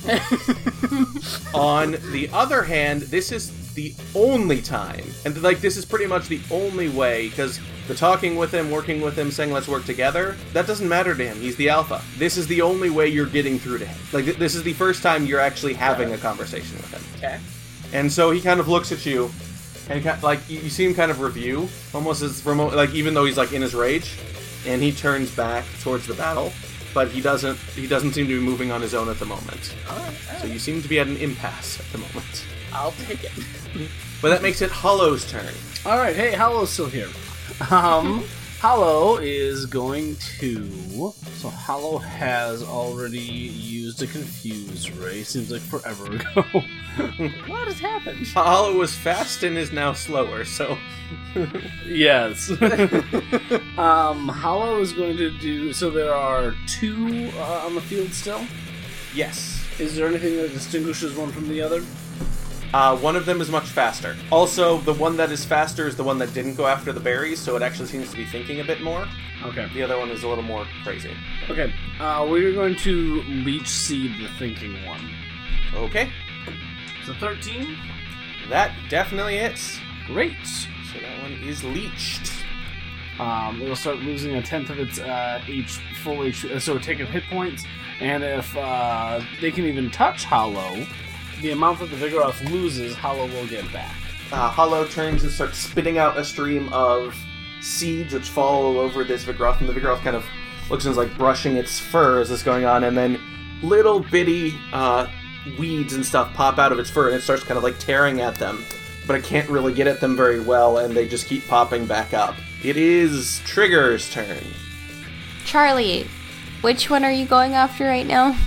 On the other hand, this is the only time, and like this is pretty much the only way, because the talking with him, working with him, saying let's work together, that doesn't matter to him. He's the alpha. This is the only way you're getting through to him. Like this is the first time you're actually having a conversation with him. Okay. And so he kind of looks at you, and kind of, like you see him kind of review, almost as remote, like even though he's like in his rage. And he turns back towards the battle, but he doesn't seem to be moving on his own at the moment. All right. So you seem to be at an impasse at the moment. I'll take it. But that makes it Hollow's turn. Alright, hey, Hollow's still here. Hollow is going to... So Hollow has already used a confuse ray. Seems like forever ago. What has happened? Hollow was fast and is now slower, so... Yes. Hollow is going to do... So there are two on the field still? Yes. Is there anything that distinguishes one from the other? One of them is much faster. Also, the one that is faster is the one that didn't go after the berries, so it actually seems to be thinking a bit more. Okay. The other one is a little more crazy. Okay. We're going to leech seed the thinking one. Okay. So 13. That definitely hits. Great. So that one is leeched. It'll start losing 1/10 of its full HP, so it'll take a hit points. And if they can even touch Hollow, the amount that the Vigoroth loses, Hollow will get back. Hollow turns and starts spitting out a stream of seeds which fall all over this Vigoroth, and the Vigoroth kind of looks and is like brushing its fur as this going on, and then little bitty weeds and stuff pop out of its fur, and it starts kind of like tearing at them, but it can't really get at them very well, and they just keep popping back up. It is Trigger's turn. Charlie, which one are you going after right now?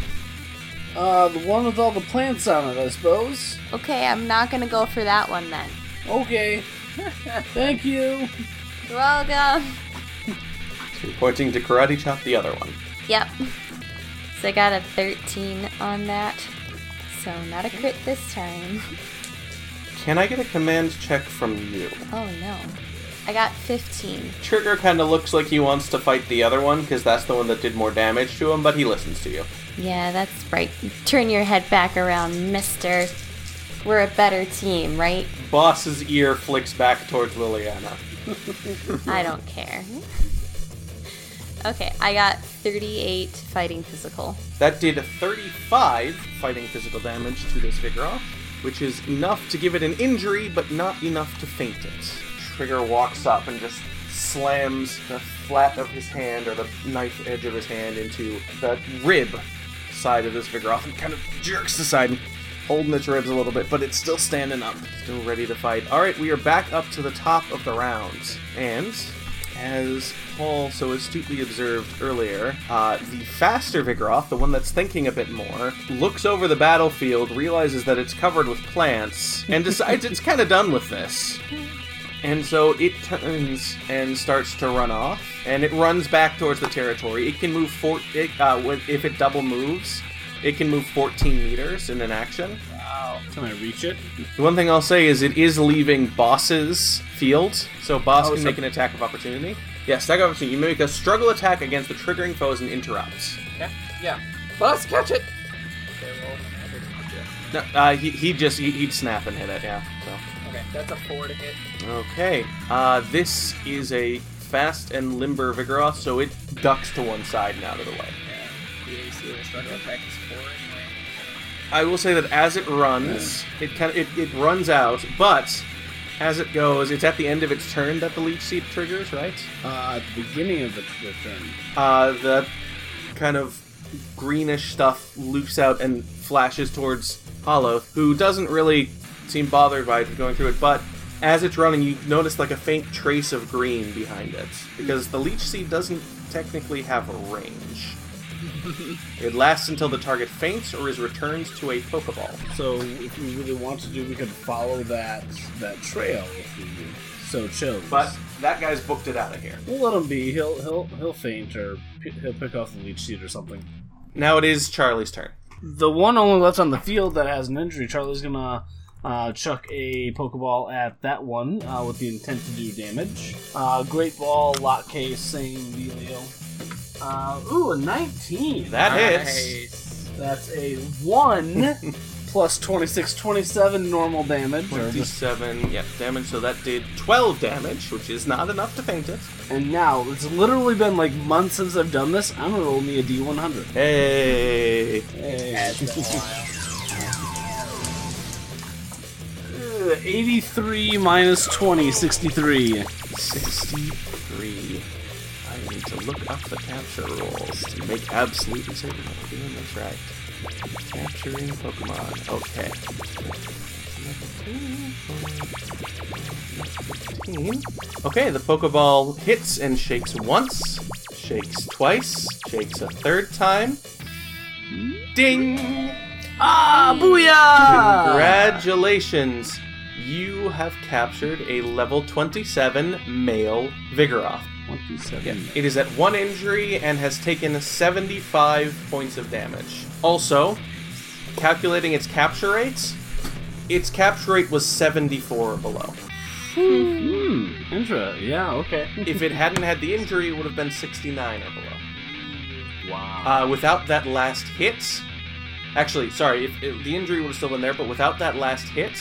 The one with all the plants on it, I suppose. Okay, I'm not gonna go for that one then. Okay. Thank you. You're welcome. So you're pointing to Karate Chop the other one. Yep. So I got a 13 on that. So not a crit this time. Can I get a command check from you? Oh no. I got 15. Trigger kind of looks like he wants to fight the other one, because that's the one that did more damage to him, but he listens to you. Yeah, that's right. Turn your head back around, mister. We're a better team, right? Boss's ear flicks back towards Liliana. I don't care. Okay, I got 38 fighting physical. That did 35 fighting physical damage to this Vigoroth, which is enough to give it an injury, but not enough to faint it. Trigger walks up and just slams the flat of his hand, or the knife edge of his hand, into the rib side of this Vigoroth and kind of jerks aside and holding its ribs a little bit, but it's still standing up, still ready to fight. Alright, we are back up to the top of the rounds. And, as Paul so astutely observed earlier, the faster Vigoroth, the one that's thinking a bit more, looks over the battlefield, realizes that it's covered with plants, and decides it's kind of done with this. And so it turns and starts to run off, and it runs back towards the territory. It can move if it double moves, it can move 14 meters in an action. Wow. Can I reach it? The one thing I'll say is it is leaving Boss's field, so Boss can make an attack of opportunity. Yeah, attack of opportunity. You make a struggle attack against the triggering foes and interrupts. Yeah. Boss, catch it! No, he'd snap and hit it, yeah, so... Okay, that's a 4 to hit. Okay. This is a fast and limber Vigoroth, so it ducks to one side and out of the way. Yeah, the AC of the struggle attack is 4 anyway. I will say that as it runs, it runs out, but as it goes, it's at the end of its turn that the leech seed triggers, right? At the beginning of the turn. The kind of greenish stuff loops out and flashes towards Hollow, who doesn't really... seem bothered by it going through it, but as it's running, you notice like a faint trace of green behind it, because the leech seed doesn't technically have a range. It lasts until the target faints or is returned to a Pokeball. So if we really want to do, we could follow that trail if we so chose. But that guy's booked it out of here. We'll let him be. He'll faint or he'll pick off the leech seed or something. Now it is Charlie's turn. The one only left on the field that has an injury, Charlie's gonna chuck a Pokeball at that one with the intent to do damage. Great Ball, Lock Case, same dealio. Ooh, a 19. That hits. That's a 1 plus 26, 27 normal damage. 27, yeah, damage. So that did 12 damage, which is not enough to faint it. And now, it's literally been like months since I've done this. I'm going to roll me a D100. Hey. 83 minus 20, 63. 63. I need to look up the capture rules to make absolutely certain I'm doing this right. Capturing Pokemon. Okay. 15. Okay, the Pokeball hits and shakes once, shakes twice, shakes a third time. Ding! Ah, booyah! Congratulations! You have captured a level 27 male Vigoroth. Yeah. It is at 1 injury and has taken 75 points of damage. Also, calculating its capture rate was 74 or below. Injury, yeah, okay. If it hadn't had the injury, it would have been 69 or below. Wow. Without that last hit, actually, sorry, if the injury would have still been there, but without that last hit,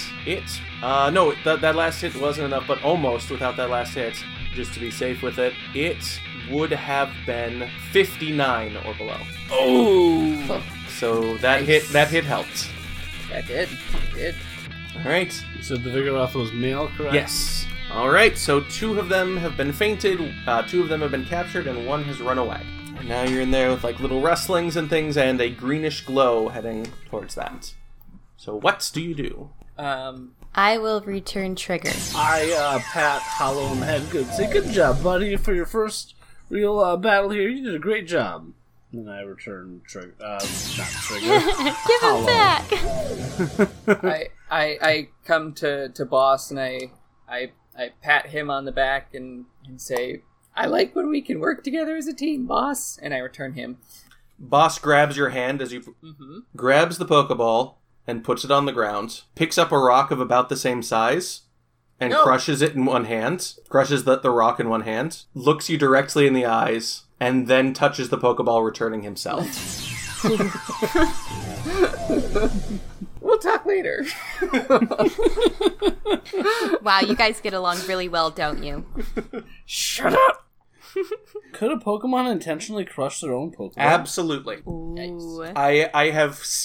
that last hit wasn't enough, but almost without that last hit. Just to be safe with it, it would have been 59 or below. Oh! So that nice. That hit helped. That did. It did. All right. So the Vigoroth was male, correct? Yes. All right. So 2 of them have been fainted, 2 of them have been captured, and 1 has run away. And now you're in there with like little rustlings and things, and a greenish glow heading towards that. So what do you do? I will return Trigger. I pat Hollow on the head and say, "Good job, buddy, for your first real battle here. You did a great job." And then I return Trigger. Not Trigger. Give him back. I come to boss and I pat him on the back and say, "I like when we can work together as a team, boss." And I return him. Boss grabs your hand as you grabs the Pokeball. And puts it on the ground, picks up a rock of about the same size, and crushes it in one hand, crushes the rock in one hand, looks you directly in the eyes, and then touches the Pokeball, returning himself. We'll talk later. Wow, you guys get along really well, don't you? Shut up! Could a Pokemon intentionally crush their own Pokemon? Absolutely. Nice.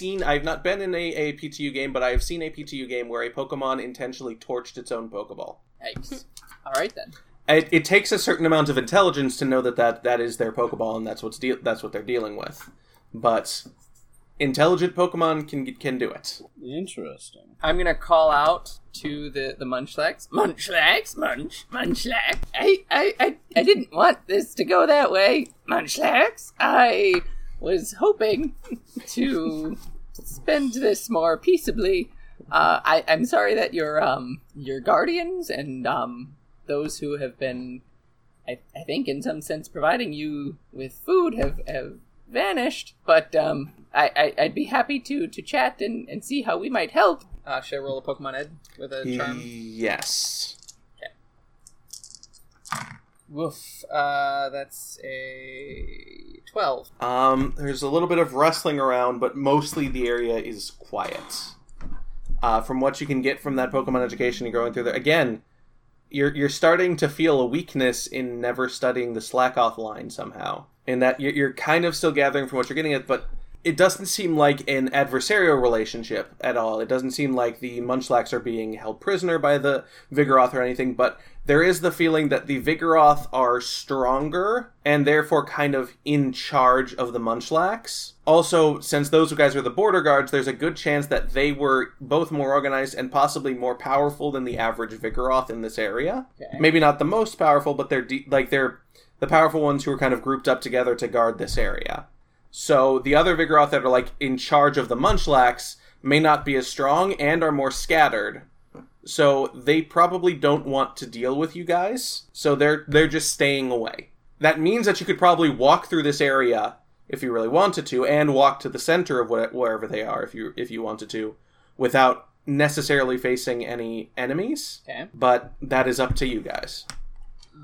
I've not been in a PTU game, but I've seen a PTU game where a Pokemon intentionally torched its own Pokeball. Nice. Alright then. It takes a certain amount of intelligence to know that is their Pokeball and that's what they're dealing with. But intelligent Pokemon can do it. Interesting. I'm going to call out to the Munchlax. Munchlax, Munchlax. I didn't want this to go that way. Munchlax, I was hoping to spend this more peaceably. I'm sorry that your guardians and those who have been, I think in some sense, providing you with food have vanished, but I'd be happy to chat and see how we might help. Should I roll a Pokemon Ed with a charm? Yes. Okay. Woof. That's a 12. There's a little bit of rustling around, but mostly the area is quiet. From what you can get from that Pokemon education you're going through there, again, you're starting to feel a weakness in never studying the slack-off line somehow. In that you're kind of still gathering from what you're getting at, but it doesn't seem like an adversarial relationship at all. It doesn't seem like the Munchlax are being held prisoner by the Vigoroth or anything, but there is the feeling that the Vigoroth are stronger and therefore kind of in charge of the Munchlax. Also, since those guys are the border guards, there's a good chance that they were both more organized and possibly more powerful than the average Vigoroth in this area. Okay. Maybe not the most powerful, but they're the powerful ones who are kind of grouped up together to guard this area. So the other Vigoroth that are like in charge of the Munchlax may not be as strong and are more scattered. So they probably don't want to deal with you guys. So they're just staying away. That means that you could probably walk through this area if you really wanted to, and walk to the center of wherever they are if you wanted to, without necessarily facing any enemies. Okay. But that is up to you guys.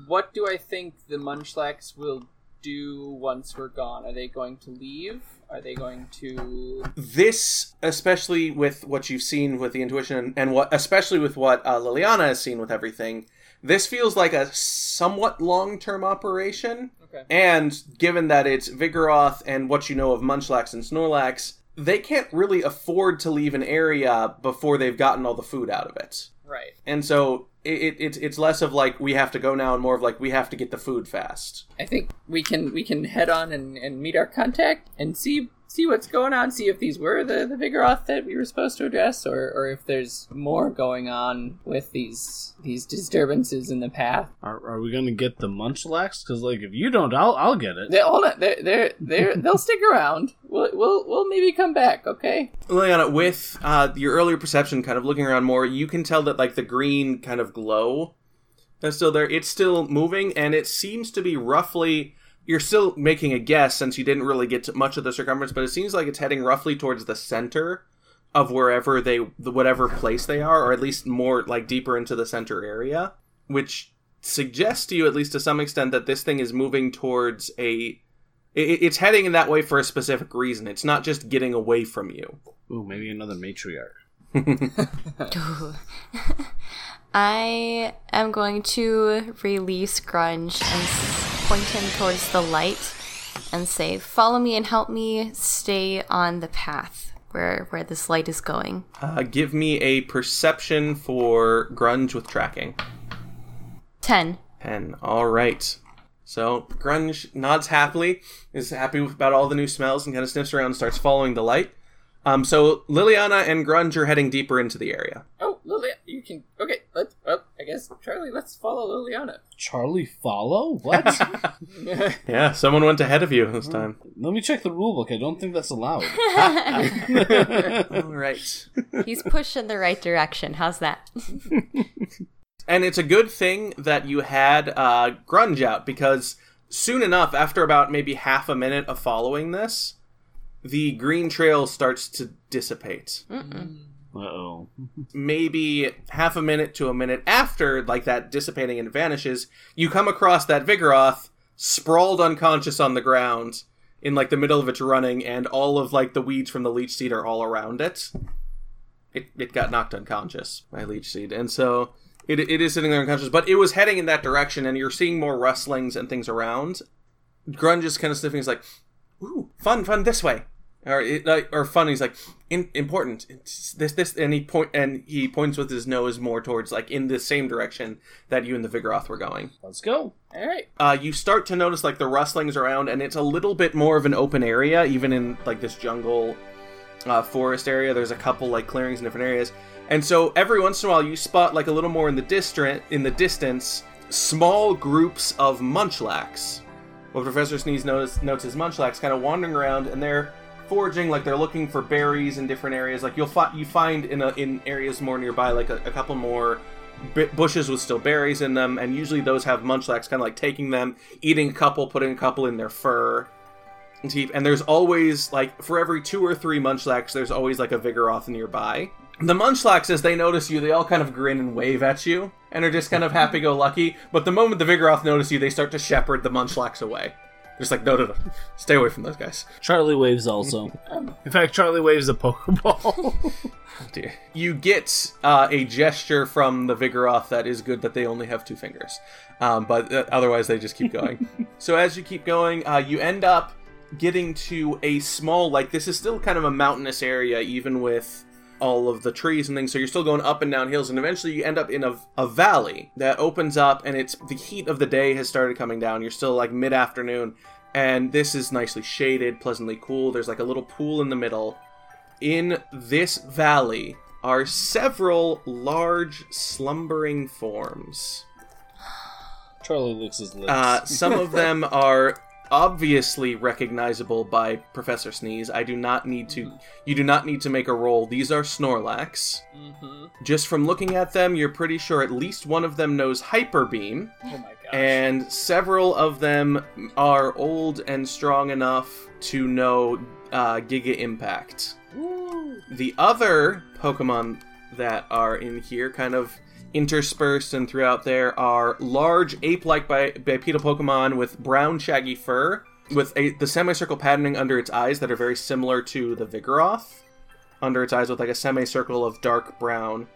What do I think the Munchlax will do once we're gone? Are they going to leave? Are they going to... This, especially with what you've seen with the intuition, and what, especially with what Liliana has seen with everything, this feels like a somewhat long-term operation. Okay. And given that it's Vigoroth and what you know of Munchlax and Snorlax, they can't really afford to leave an area before they've gotten all the food out of it. Right. And so it's less of like, we have to go now, and more of like, we have to get the food fast. I think we can head on and meet our contact and see what's going on, see if these were the Vigoroth that we were supposed to address, or if there's more going on with these disturbances in the path. Are we going to get the Munchlax? Because, like, if you don't, I'll get it. They'll stick around. We'll maybe come back, okay? Liliana, with your earlier perception, kind of looking around more, you can tell that, like, the green kind of glow that's still there, it's still moving, and it seems to be roughly... You're still making a guess since you didn't really get to much of the circumference, but it seems like it's heading roughly towards the center of whatever place they are, or at least more like deeper into the center area, which suggests to you, at least to some extent, that this thing is moving towards it's heading in that way for a specific reason. It's not just getting away from you. Ooh, maybe another matriarch. I am going to release Grunge and point him towards the light and say, follow me and help me stay on the path where this light is going. Give me a perception for Grunge with tracking. 10. 10. All right. So Grunge nods happily, is happy about all the new smells, and kind of sniffs around and starts following the light. So Liliana and Grunge are heading deeper into the area. Oh, Liliana, you can... Okay, I guess, Charlie, let's follow Liliana. Charlie, follow? What? Yeah, someone went ahead of you this time. Let me check the rulebook. I don't think that's allowed. All right. He's pushed in the right direction. How's that? And it's a good thing that you had Grunge out, because soon enough, after about maybe half a minute of following this, the green trail starts to dissipate. Mm-mm. Uh-oh. Maybe half a minute to a minute after, like, that dissipating and vanishes, you come across that Vigoroth sprawled unconscious on the ground in, like, the middle of its running, and all of, like, the weeds from the leech seed are all around it. It got knocked unconscious by leech seed, and so it is sitting there unconscious, but it was heading in that direction, and you're seeing more rustlings and things around. Grunge is kind of sniffing, he's like, ooh, fun, this way. Or fun, he's like, important, it's this, and he points with his nose more towards, like, in the same direction that you and the Vigoroth were going. Let's go. All right. You start to notice, like, the rustlings around, and it's a little bit more of an open area, even in, like, this jungle forest area. There's a couple, like, clearings in different areas. And so every once in a while, you spot, like, a little more in the distance, small groups of Munchlax. Well, Professor Sneeze notes his Munchlax kind of wandering around, and they're foraging, like, they're looking for berries in different areas. Like, you find in areas more nearby, like a couple more bushes with still berries in them, and usually those have Munchlax kind of like taking them, eating a couple, putting a couple in their fur and teeth. And there's always, like, for every 2 or 3 Munchlax, there's always, like, a Vigoroth nearby. The Munchlax, as they notice you, they all kind of grin and wave at you, and are just kind of happy-go-lucky. But the moment the Vigoroth notice you, they start to shepherd the Munchlax away. Just like, no, stay away from those guys. Charlie waves also. In fact, Charlie waves a Pokeball. Oh, dear. You get a gesture from the Vigoroth that is good that they only have 2 fingers. But otherwise, they just keep going. So as you keep going, you end up getting to a small, like, this is still kind of a mountainous area, even with all of the trees and things, so you're still going up and down hills, and eventually you end up in a valley that opens up, and it's the heat of the day has started coming down. You're still, like, mid-afternoon, and this is nicely shaded, pleasantly cool. There's, like, a little pool in the middle. In this valley are several large slumbering forms. Charlie looks as lit. Some of them are obviously recognizable by Professor Sneeze. I do not need to... You do not need to make a roll. These are Snorlax. Mm-hmm. Just from looking at them, you're pretty sure at least one of them knows Hyper Beam. Oh my gosh. And several of them are old and strong enough to know Giga Impact. Woo. The other Pokemon that are in here, kind of interspersed and throughout there, are large ape-like bipedal Pokemon with brown shaggy fur, with the semicircle patterning under its eyes that are very similar to the Vigoroth, under its eyes with like a semicircle of dark brown.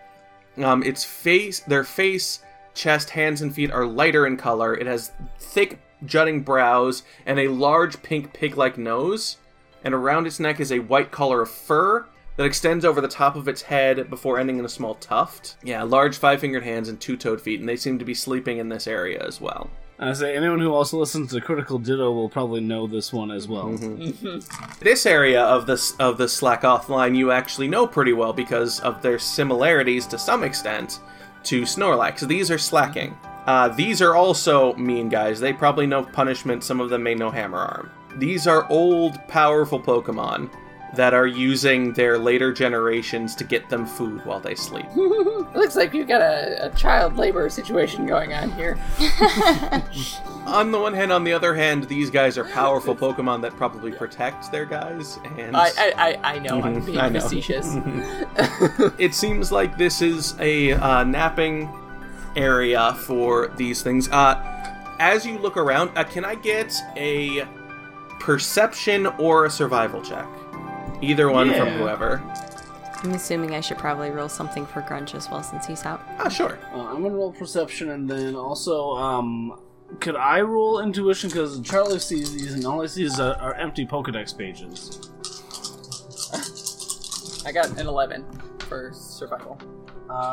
Their face, chest, hands, and feet are lighter in color. It has thick jutting brows and a large pink pig-like nose, and around its neck is a white collar of fur that extends over the top of its head before ending in a small tuft. Yeah, large five-fingered hands and two-toed feet, and they seem to be sleeping in this area as well. I say, anyone who also listens to Critical Ditto will probably know this one as well. Mm-hmm. This area of the Slackoth line you actually know pretty well because of their similarities to some extent to Snorlax. These are slacking. These are also mean guys. They probably know punishment. Some of them may know Hammer Arm. These are old, powerful Pokemon that are using their later generations to get them food while they sleep. It looks like you've got a child labor situation going on here. On the one hand, on the other hand, these guys are powerful Pokemon that probably protect their guys, and... I know, I'm being facetious. It seems like this is a napping area for these things. As you look around, can I get a perception or a survival check? Either one from whoever. I'm assuming I should probably roll something for Grunge as well since he's out. Ah, sure. I'm going to roll perception, and then also, could I roll intuition? Because Charlie sees these, and all he sees are empty Pokedex pages. I got an 11 for survival.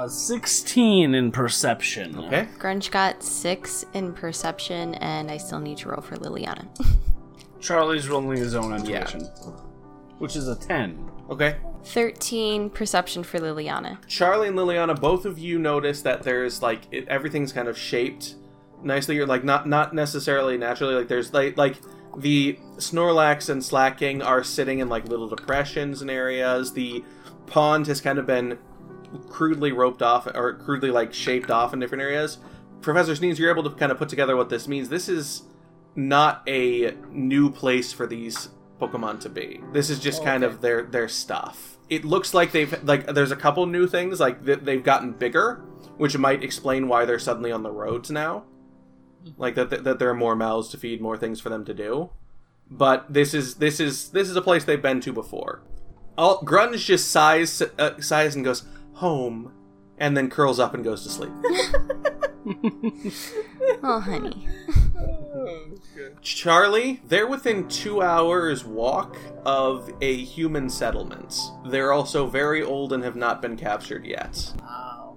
16 in perception. Okay. Grunge got 6 in perception, and I still need to roll for Liliana. Charlie's rolling his own intuition. Yeah. Which is a 10. Okay. 13 perception for Liliana. Charlie and Liliana, both of you notice that there's, like, everything's kind of shaped nicely. You're, like, not necessarily naturally. Like, there's, like the Snorlax and Slacking are sitting in, like, little depressions and areas. The pond has kind of been crudely roped off, or crudely, like, shaped off in different areas. Professor Sneeze, you're able to kind of put together what this means. This is not a new place for these Pokemon to be. This is just kind of their stuff. It looks like they've, like, there's a couple new things, like they've gotten bigger, which might explain why they're suddenly on the roads now. Like that there are more mouths to feed, more things for them to do. But this is a place they've been to before. Grunge just sighs and goes home, and then curls up and goes to sleep. Oh, honey. Charlie, they're within 2 hours' walk of a human settlement. They're also very old and have not been captured yet.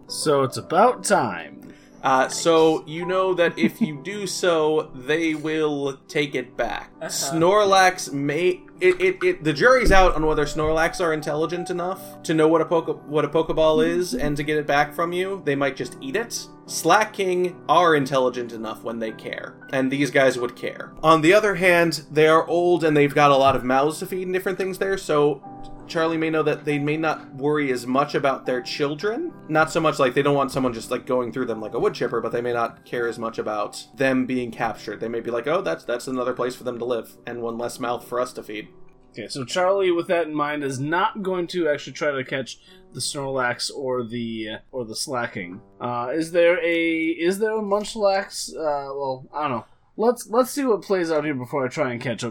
So it's about time. Nice. So you know that if you do so, they will take it back. Uh-huh. Snorlax may... The jury's out on whether Snorlax are intelligent enough to know what a Pokeball is and to get it back from you. They might just eat it. Slacking are intelligent enough when they care, and these guys would care. On the other hand, they are old and they've got a lot of mouths to feed and different things there, so Charlie may know that they may not worry as much about their children. Not so much like they don't want someone just like going through them like a wood chipper, but they may not care as much about them being captured. They may be like, oh, that's another place for them to live and one less mouth for us to feed. Okay, so Charlie, with that in mind, is not going to actually try to catch the Snorlax or the Slacking. Is there a Munchlax? Well, I don't know. Let's see what plays out here before I try and catch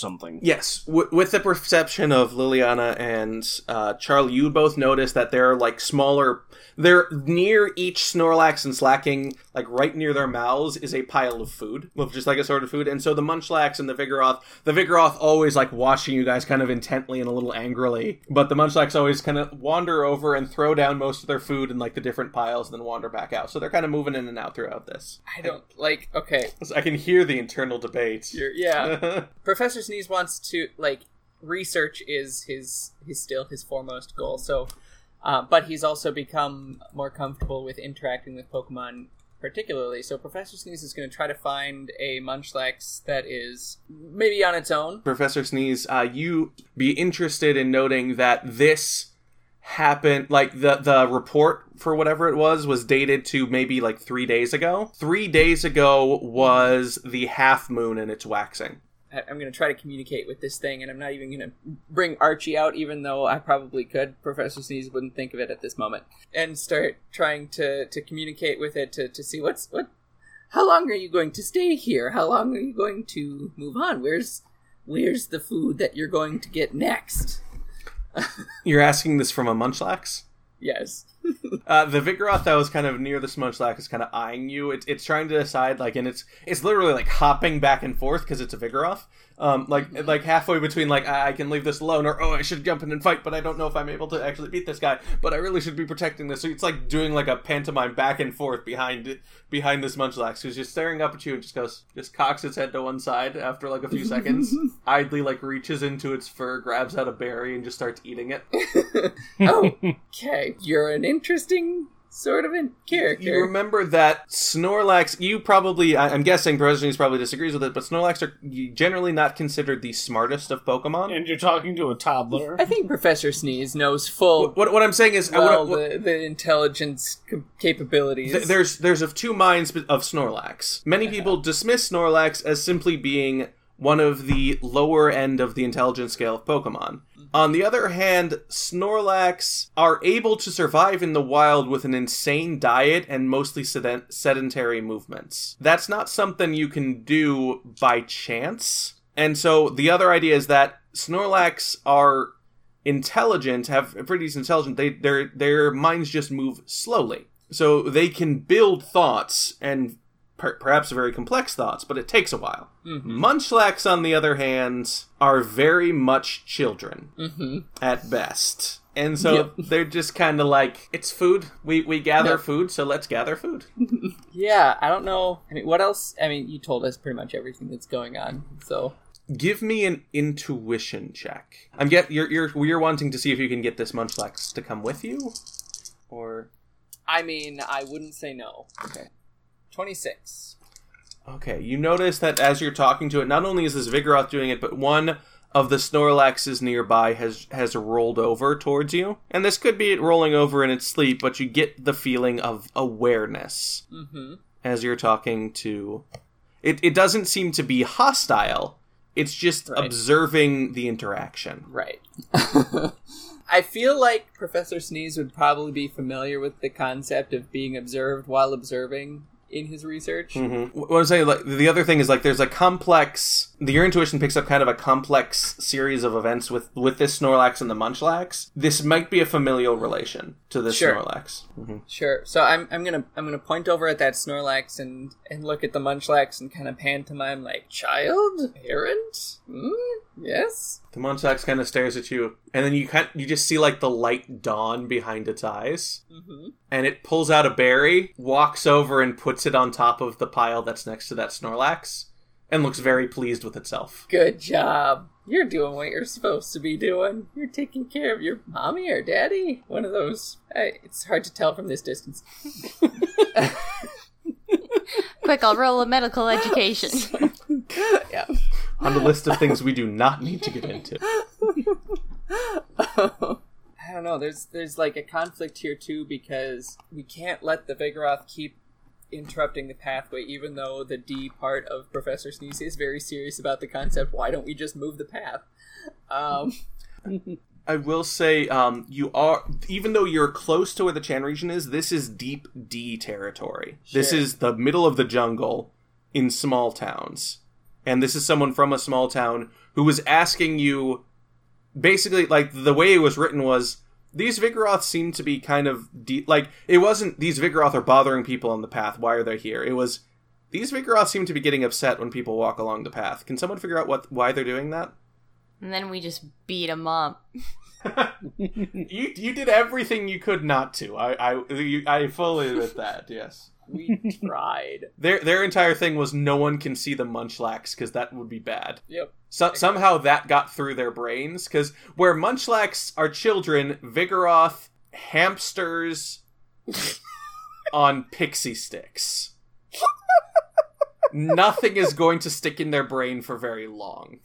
something. Yes, with the perception of Liliana and Charlie, you both notice that they're like smaller. They're near each Snorlax and Slacking, like right near their mouths, is a pile of food, just like assorted food. And so the Munchlax and the Vigoroth always like watching you guys kind of intently and a little angrily. But the Munchlax always kind of wander over and throw down most of their food in like the different piles and then wander back out. So they're kind of moving in and out throughout this. I can hear the internal debate. Yeah. Professor Sneeze wants to, like, research is still his foremost goal. So, but he's also become more comfortable with interacting with Pokemon particularly. So Professor Sneeze is going to try to find a Munchlax that is maybe on its own. Professor Sneeze, you be interested in noting that this happened, like, the report for whatever it was dated to maybe like 3 days ago. 3 days ago was the half moon and its waxing. I'm going to try to communicate with this thing, and I'm not even going to bring Archie out, even though I probably could. Professor Sneeze wouldn't think of it at this moment. And start trying to communicate with it to see what. How long are you going to stay here? How long are you going to move on? Where's the food that you're going to get next? You're asking this from a Munchlax? Yes. The Vigoroth that was kind of near this Munchlax is kind of eyeing you. It's trying to decide, like, and it's literally like hopping back and forth because it's a Vigoroth. Like halfway between, like, I can leave this alone, or I should jump in and fight, but I don't know if I'm able to actually beat this guy. But I really should be protecting this. So it's like doing like a pantomime back and forth behind this Munchlax, who's just staring up at you and just cocks its head to one side after like a few seconds, idly like reaches into its fur, grabs out a berry, and just starts eating it. Oh, okay, you're an interesting sort of a character. You remember that Snorlax, you probably, I'm guessing Professor Sneeze probably disagrees with it, but Snorlax are generally not considered the smartest of Pokemon. And you're talking to a toddler. I think Professor Sneeze knows full... What I'm saying is... the intelligence capabilities. There's of two minds of Snorlax. Many people dismiss Snorlax as simply being one of the lower end of the intelligence scale of Pokemon. On the other hand, Snorlax are able to survive in the wild with an insane diet and mostly sedentary movements. That's not something you can do by chance. And so the other idea is that Snorlax are intelligent, have pretty decent intelligence. Their minds just move slowly. So they can build thoughts and perhaps very complex thoughts, but it takes a while. Mm-hmm. Munchlax, on the other hand, are very much children, mm-hmm. at best. And so they're just kind of like, it's food. We gather food, so let's gather food. Yeah, I don't know. I mean, what else? I mean, you told us pretty much everything that's going on, so... Give me an intuition check. You're wanting to see if you can get this Munchlax to come with you? Or... I mean, I wouldn't say no. Okay. 26. Okay, you notice that as you're talking to it, not only is this Vigoroth doing it, but one of the Snorlaxes nearby has rolled over towards you. And this could be it rolling over in its sleep, but you get the feeling of awareness, mm-hmm. as you're talking to... It doesn't seem to be hostile, it's just observing the interaction. Right. I feel like Professor Sneeze would probably be familiar with the concept of being observed while observing... in his research. Mm-hmm. What I'm saying, like, the other thing is, like, there's a complex... Your intuition picks up kind of a complex series of events with this Snorlax and the Munchlax. This might be a familial relation to this Snorlax. Mm-hmm. Sure. So I'm gonna point over at that Snorlax and look at the Munchlax and kind of pantomime like, child, parent, yes. The Munchlax kind of stares at you, and then you just see like the light dawn behind its eyes, mm-hmm. and it pulls out a berry, walks over and puts it on top of the pile that's next to that Snorlax. And looks very pleased with itself. Good job. You're doing what you're supposed to be doing. You're taking care of your mommy or daddy. One of those. It's hard to tell from this distance. Quick, I'll roll a medical education. Yeah. On the list of things we do not need to get into. I don't know. There's like a conflict here, too, because we can't let the Vigoroth keep interrupting the pathway, even though the D part of Professor Sneeze is very serious about the concept, why don't we just move the path? I will say, you are, even though you're close to where the Chan region is, this is deep D territory. Sure. This is the middle of the jungle in small towns. And this is someone from a small town who was asking you, basically, like, the way it was written was, these Vigoroth seem to be kind of... it wasn't, these Vigoroth are bothering people on the path. Why are they here? It was, these Vigoroth seem to be getting upset when people walk along the path. Can someone figure out why they're doing that? And then we just beat them up. You did everything you could not to. I fully admit that, yes. We tried. Their entire thing was no one can see the Munchlax because that would be bad. Yep. Somehow that got through their brains because where Munchlax are children, Vigoroth hamsters on pixie sticks. Nothing is going to stick in their brain for very long.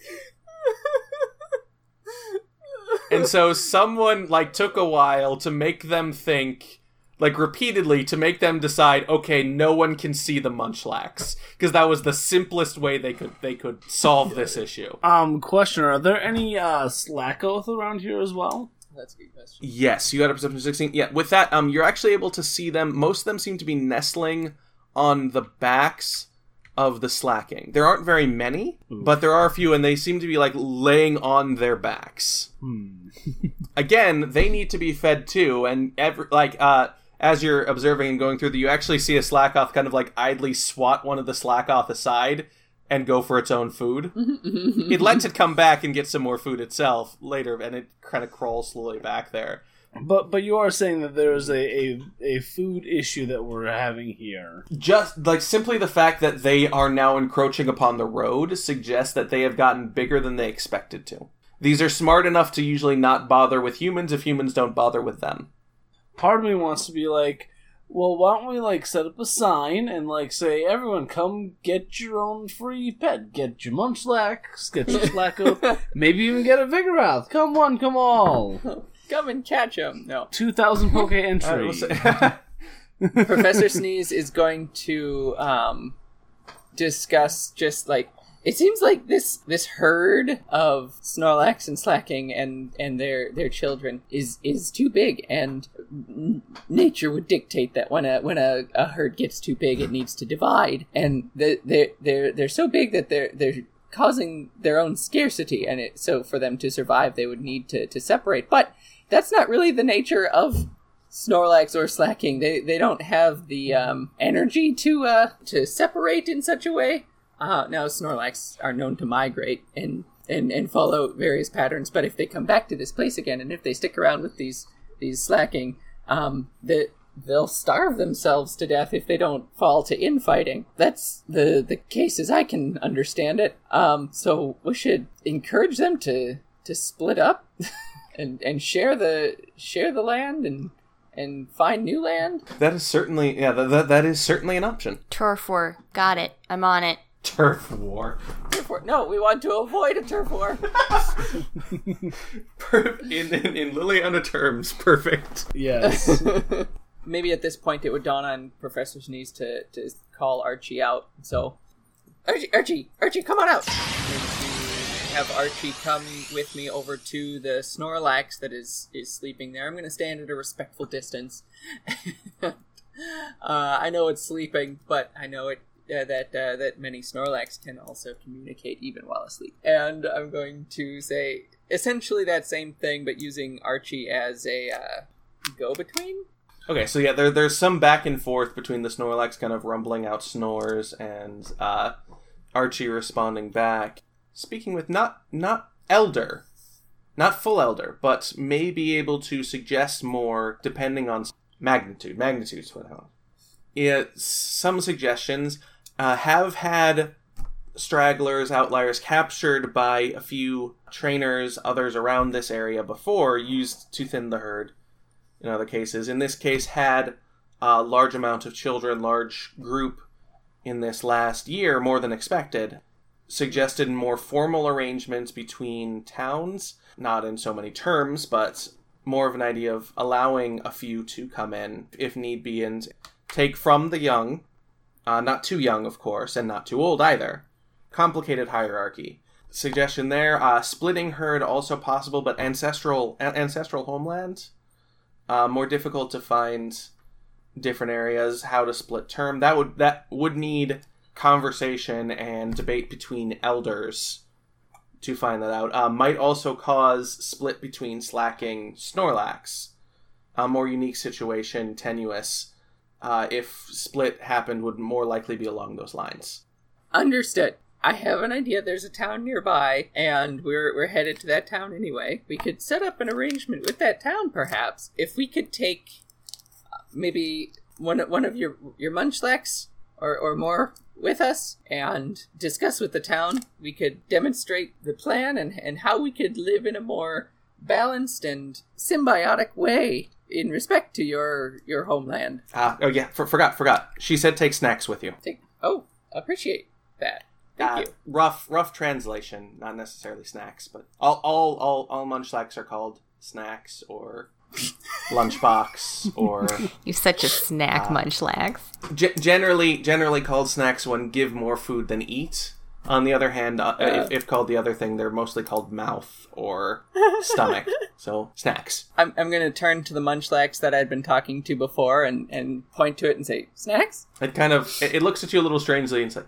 And so someone, like, took a while to make them think, like, repeatedly to make them decide, okay, no one can see the Munchlax. Because that was the simplest way they could solve this issue. Questioner, are there any slack oath around here as well? That's a good question. Yes, you got a perception of 16. Yeah, with that, you're actually able to see them. Most of them seem to be nestling on the backs of the slacking. There aren't very many, but there are a few, and they seem to be, like, laying on their backs. Again, they need to be fed too, and as you're observing and going through that, you actually see a Slackoth kind of, like, idly swat one of the Slackoth aside and go for its own food. It lets it come back and get some more food itself later, and it kind of crawls slowly back there. But you are saying that there is a food issue that we're having here. Just, like, simply the fact that they are now encroaching upon the road suggests that they have gotten bigger than they expected to. These are smart enough to usually not bother with humans if humans don't bother with them. Part of me wants to be like, well, why don't we, like, set up a sign and, like, say, everyone come get your own free pet. Get your Munchlax, get your Slacko, maybe even get a Vigoroth. Come one, come all. Come and catch him. No. 2,000 Poke entry. Professor Sneeze is going to discuss just, like, it seems like this herd of Snorlax and Slacking and their children is too big, and nature would dictate that when a herd gets too big, it needs to divide, and they're so big that they're causing their own scarcity, and so for them to survive, they would need to separate. But that's not really the nature of Snorlax or Slacking. They don't have the energy to separate in such a way. Now, Snorlax are known to migrate and follow various patterns, but if they come back to this place again, and if they stick around with these Slacking, they'll starve themselves to death if they don't fall to infighting. That's the case as I can understand it. So we should encourage them to split up and share the land and find new land. That is certainly an option. Turf war. Got it. I'm on it. Turf war. Turf war. No, we want to avoid a turf war. in Liliana terms, perfect. Yes. Maybe at this point it would dawn on Professor Sneeze to call Archie out. So, Archie, come on out! And have Archie come with me over to the Snorlax that is sleeping there. I'm going to stand at a respectful distance. I know it's sleeping, but I know it that many Snorlax can also communicate even while asleep. And I'm going to say essentially that same thing, but using Archie as a go-between. Okay, so yeah, there's some back and forth between the Snorlax kind of rumbling out snores and Archie responding back. Speaking with not elder, not full elder, but may be able to suggest more depending on magnitude. Magnitude's what I want. Some suggestions have had stragglers, outliers captured by a few trainers, others around this area before, used to thin the herd. In other cases, in this case, had a large amount of children, large group in this last year, more than expected, suggested more formal arrangements between towns, not in so many terms, but more of an idea of allowing a few to come in, if need be, and take from the young, not too young, of course, and not too old either. Complicated hierarchy. Suggestion there, splitting herd also possible, but ancestral homeland? More difficult to find different areas, how to split term. That would need conversation and debate between elders to find that out. Might also cause split between Slacking Snorlax. A more unique situation, tenuous. If split happened, would more likely be along those lines. Understood. I have an idea. There's a town nearby, and we're headed to that town anyway. We could set up an arrangement with that town, perhaps. If we could take maybe one of your Munchlax or more with us and discuss with the town, we could demonstrate the plan and how we could live in a more balanced and symbiotic way in respect to your homeland. Oh yeah, forgot. She said take snacks with you. Appreciate that. Thank you. Rough translation, not necessarily snacks, but all Munchlax are called snacks or lunchbox or... You're such a snack, Munchlax. Generally called snacks when give more food than eat. On the other hand, if called the other thing, they're mostly called mouth or stomach. So, snacks. I'm going to turn to the Munchlax that I'd been talking to before and point to it and say, snacks? It kind of... It looks at you a little strangely and says,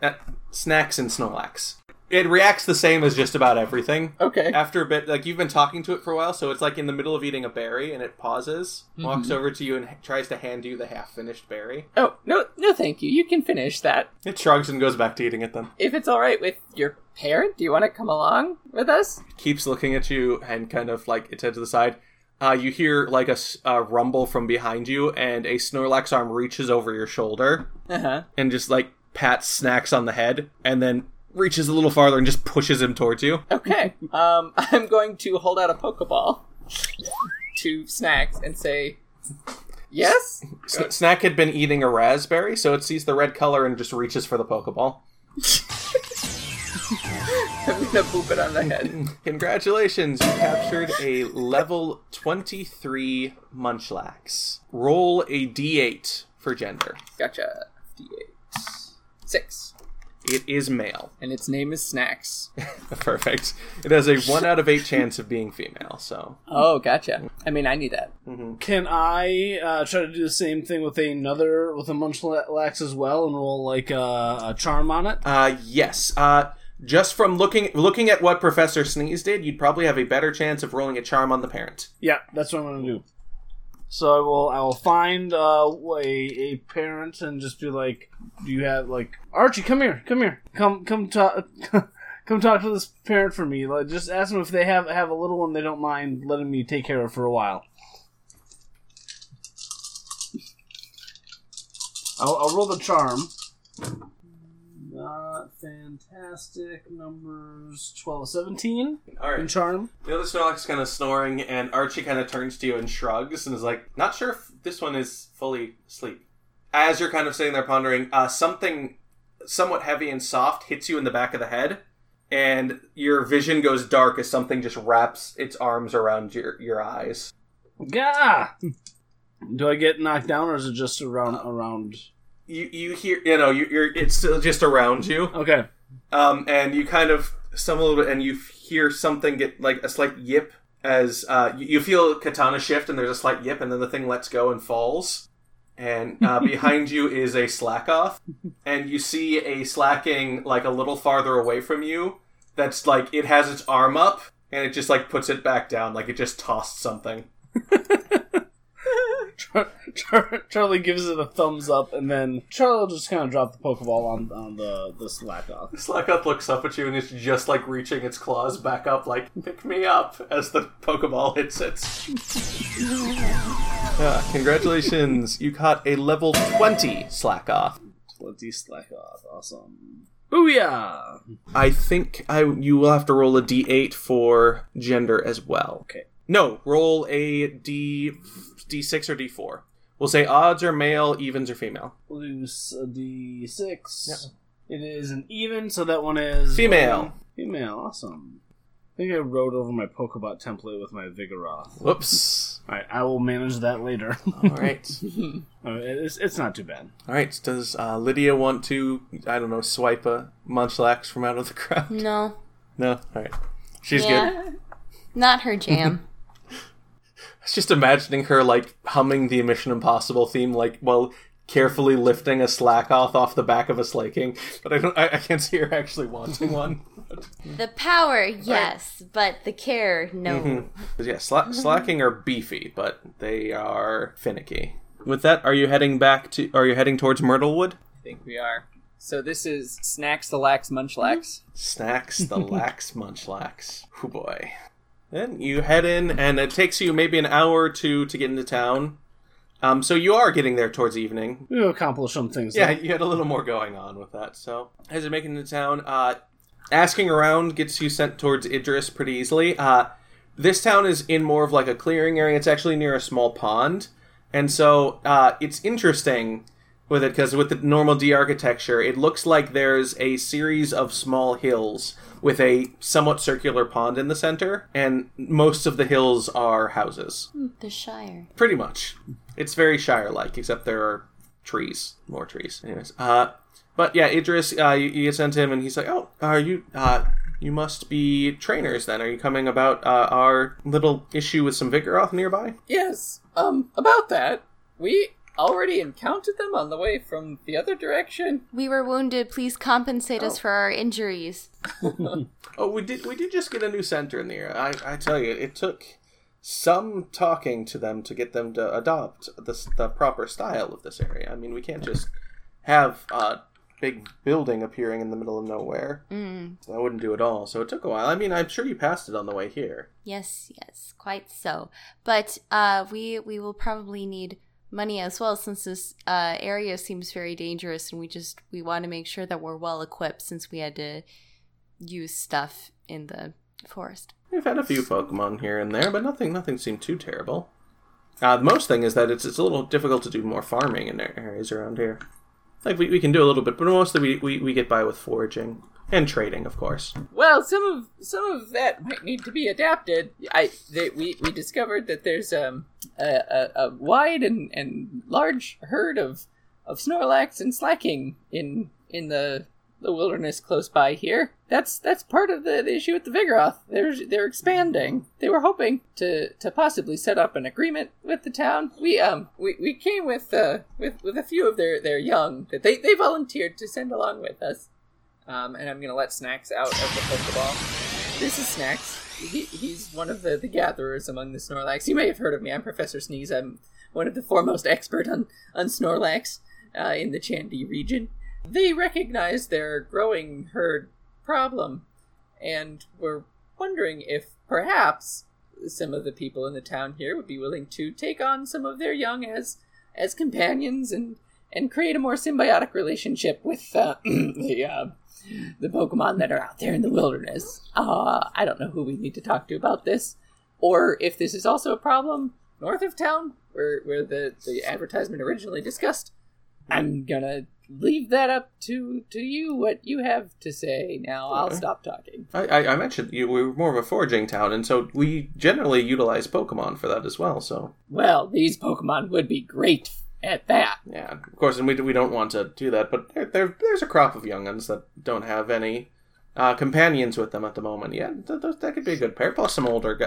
snacks and Snorlax. It reacts the same as just about everything. Okay. After a bit, like, you've been talking to it for a while, so it's like in the middle of eating a berry, and it pauses, walks over to you, and tries to hand you the half-finished berry. Oh, no thank you. You can finish that. It shrugs and goes back to eating it, then. If it's all right with your parent, do you want to come along with us? It keeps looking at you, and kind of, like, its head to the side. You hear, like, a rumble from behind you, and a Snorlax arm reaches over your shoulder, and just, like, pats Snacks on the head, and then... reaches a little farther and just pushes him towards you. Okay. I'm going to hold out a Pokeball to Snacks and say, yes? Snack had been eating a raspberry, so it sees the red color and just reaches for the Pokeball. I'm going to boop it on the head. Congratulations, you captured a level 23 Munchlax. Roll a D8 for gender. Gotcha. D8. 6. It is male. And its name is Snacks. Perfect. It has a 1 out of 8 chance of being female, so... Oh, gotcha. I mean, I need that. Mm-hmm. Can I try to do the same thing with a Munchlax as well and roll, like, a charm on it? Yes. Just from looking at what Professor Sneeze did, you'd probably have a better chance of rolling a charm on the parent. Yeah, that's what I'm going to do. So I will find a parent and just be like, do you have, like, Archie, come here. Come talk to this parent for me. Like, just ask them if they have a little one they don't mind letting me take care of for a while. I'll roll the charm. Not fantastic. Numbers 12, 17. All right. In charm. The other Snorlax is kind of snoring, and Archie kind of turns to you and shrugs and is like, not sure if this one is fully asleep. As you're kind of sitting there pondering, something somewhat heavy and soft hits you in the back of the head, and your vision goes dark as something just wraps its arms around your eyes. Gah! Do I get knocked down, or is it just around... You hear, you know, it's still just around you. Okay. And you kind of stumble a little bit, and you hear something get, like, a slight yip as, you feel Katana shift, and there's a slight yip, and then the thing lets go and falls. And behind you is a slack-off, and you see a slacking, like, a little farther away from you that's, like, it has its arm up, and it just, like, puts it back down, like it just tossed something. Charlie gives it a thumbs up, and then Charlie will just kind of drop the Pokeball on the Slackoth. The Slackoth looks up at you, and it's just, like, reaching its claws back up, like, pick me up, as the Pokeball hits it. Congratulations, you caught a level 20 Slackoth. 20 Slackoth, awesome. Booyah! I think you will have to roll a D8 for gender as well. Okay. No, roll a D6 or D4. We'll say odds are male, evens are female. We'll do a D6. Yep. It is an even, so that one is... Female. Female, awesome. I think I wrote over my Pokebot template with my Vigoroth. Whoops. All right, I will manage that later. All right. It's not too bad. All right, does Lydia want to, I don't know, swipe a Munchlax from out of the crowd? No. No? All right. She's good. Not her jam. Just imagining her, like, humming the Mission Impossible theme, like, while carefully lifting a Slackoth off the back of a Slaking. But I can't see her actually wanting one. The power, yes, but the care, no. Mm-hmm. Yeah, slacking are beefy, but they are finicky. With that, are you heading towards Myrtlewood? I think we are. So this is Snacks the Lax Munchlax. Snacks the Lax Munchlax. Oh boy. Then you head in, and it takes you maybe an hour or two to get into town. So you are getting there towards evening. You accomplished some things. Yeah, you had a little more going on with that. So as you're making it into town, asking around gets you sent towards Idris pretty easily. This town is in more of like a clearing area. It's actually near a small pond. And so it's interesting with it because with the normal D architecture, it looks like there's a series of small hills with a somewhat circular pond in the center. And most of the hills are houses. The Shire. Pretty much. It's very Shire-like, except there are trees. More trees. Anyways. But yeah, Idris, you sent him and he's like, oh, are you... You must be trainers, then. Are you coming about our little issue with some Vigoroth nearby? Yes. About that, we already encountered them on the way from the other direction. We were wounded. Please compensate us for our injuries. We did just get a new center in the area. I tell you, it took some talking to them to get them to adopt the proper style of this area. I mean, we can't just have... big building appearing in the middle of nowhere. That wouldn't do at all. So it took a while. I mean, I'm sure you passed it on the way here. Yes, quite so. But we will probably need money as well, since this area seems very dangerous, and we want to make sure that we're well equipped, since we had to use stuff in the forest. We've had a few Pokemon here and there, but nothing seemed too terrible. The most thing is that it's a little difficult to do more farming in areas around here. Like, we can do a little bit, but mostly we get by with foraging and trading, of course. Well, some of that might need to be adapted. We discovered that there's a wide and large herd of Snorlax and Slacking in the wilderness close by here. That's part of the issue with the Vigoroth. They're expanding. They were hoping to possibly set up an agreement with the town. We came with a few of their young that they volunteered to send along with us. And I'm gonna let Snacks out of the Pokeball. This is Snacks. He's one of the gatherers among the Snorlax. You may have heard of me. I'm Professor Sneeze. I'm one of the foremost expert on Snorlax in the Chandy region. They recognized their growing herd problem and were wondering if perhaps some of the people in the town here would be willing to take on some of their young as companions and create a more symbiotic relationship with the Pokemon that are out there in the wilderness. I don't know who we need to talk to about this, or if this is also a problem north of town where the advertisement originally discussed. I'm gonna leave that up to you, what you have to say. Now I'll stop talking. I mentioned we were more of a foraging town, and so we generally utilize Pokemon for that as well, so... Well, these Pokemon would be great at that. Yeah, of course, and we don't want to do that, but there's a crop of young'uns that don't have any companions with them at the moment. Yeah, that could be a good pair, plus some older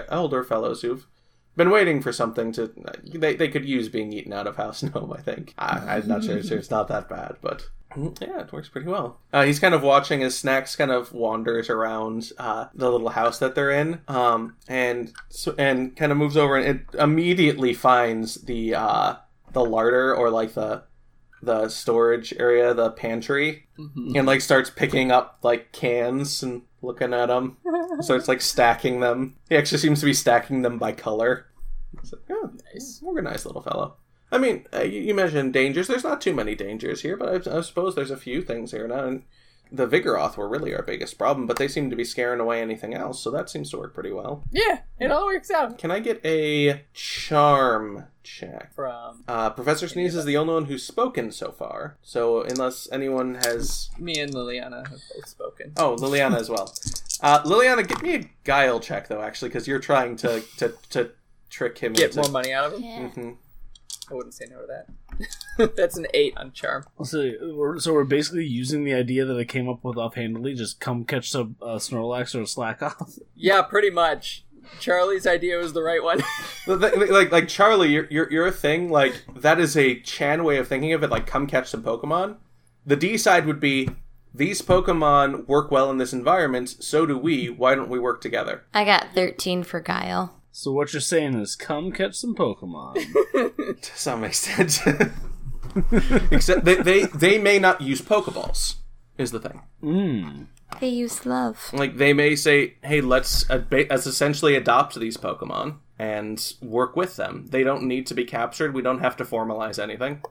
fellows who've been waiting for something to... They could use being eaten out of house and home, I think. I'm not sure it's not that bad, but... Yeah, it works pretty well. He's kind of watching as Snacks kind of wanders around the little house that they're in, and kind of moves over and it immediately finds the larder, or like the storage area, the pantry, and like starts picking up like cans and looking at them. So it's like stacking them. He actually seems to be stacking them by color. It's like, oh, nice. Organized little fellow. I mean, you mentioned dangers. There's not too many dangers here, but I suppose there's a few things here now. And the Vigoroth were really our biggest problem, but they seem to be scaring away anything else, so that seems to work pretty well. Yeah, it all works out. Can I get a charm check? From Professor Sneeze is the only one who's spoken so far, so unless anyone has... Me and Liliana have both spoken. Oh, Liliana as well. Liliana, give me a guile check, though, actually, because you're trying to trick him into... Get more money out of him? Yeah. Mm-hmm. I wouldn't say no to that. That's an 8 on charm. So we're basically using the idea that I came up with offhandedly, just come catch some Snorlax or a Slackoth. Yeah, pretty much. Charlie's idea was the right one. like Charlie, your thing, like, that is a Chan way of thinking of it, like, come catch some Pokemon. The D side would be, these Pokemon work well in this environment, so do we, why don't we work together? I got 13 for guile. So what you're saying is, come catch some Pokemon. To some extent. Except they may not use Pokeballs, is the thing. They use love. Like, they may say, hey, let's essentially adopt these Pokemon and work with them. They don't need to be captured. We don't have to formalize anything.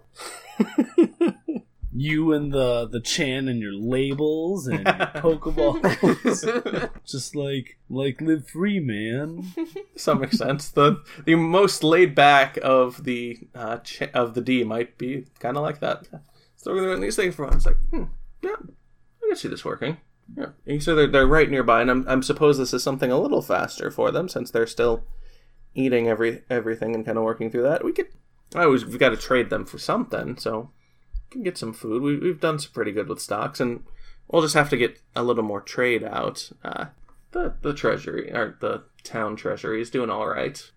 you and the chan and your labels and your Pokeballs. Just like live free, man. To some extent, the most laid back of the D might be kind of like that. So we're doing these things for a while. It's like, yeah, I can see this working. Yeah, and so they're right nearby, and I'm suppose this is something a little faster for them since they're still eating everything and kind of working through that. We've got to trade them for something, so we can get some food. We've done some pretty good with stocks, and we'll just have to get a little more trade out. The treasury or the town treasury is doing all right.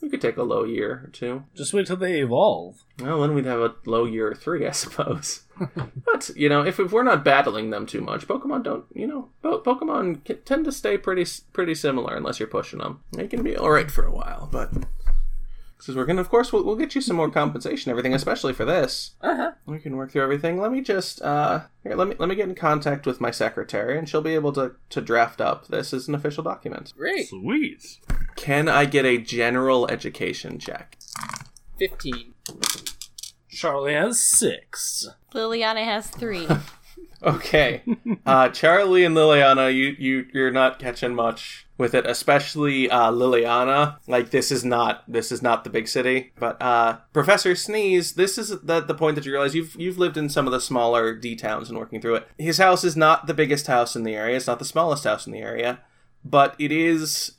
We could take a low year or two. Just wait till they evolve. Well, then we'd have a low year or three, I suppose. But, if we're not battling them too much, Pokemon don't, Pokemon tend to stay pretty similar unless you're pushing them. They can be all right for a while, but this is working. Of course, we'll get you some more compensation, everything, especially for this. Uh-huh. We can work through everything. Let me just, here, let me get in contact with my secretary, and she'll be able to draft up this as an official document. Great. Sweet. Can I get a general education check? 15. Charlie has 6. Liliana has 3. Okay. Charlie and Liliana, you're not catching much with it, especially Liliana. Like, this is not the big city. But Professor Sneeze, this is the point that you realize you've lived in some of the smaller D towns and working through it. His house is not the biggest house in the area. It's not the smallest house in the area, but it is.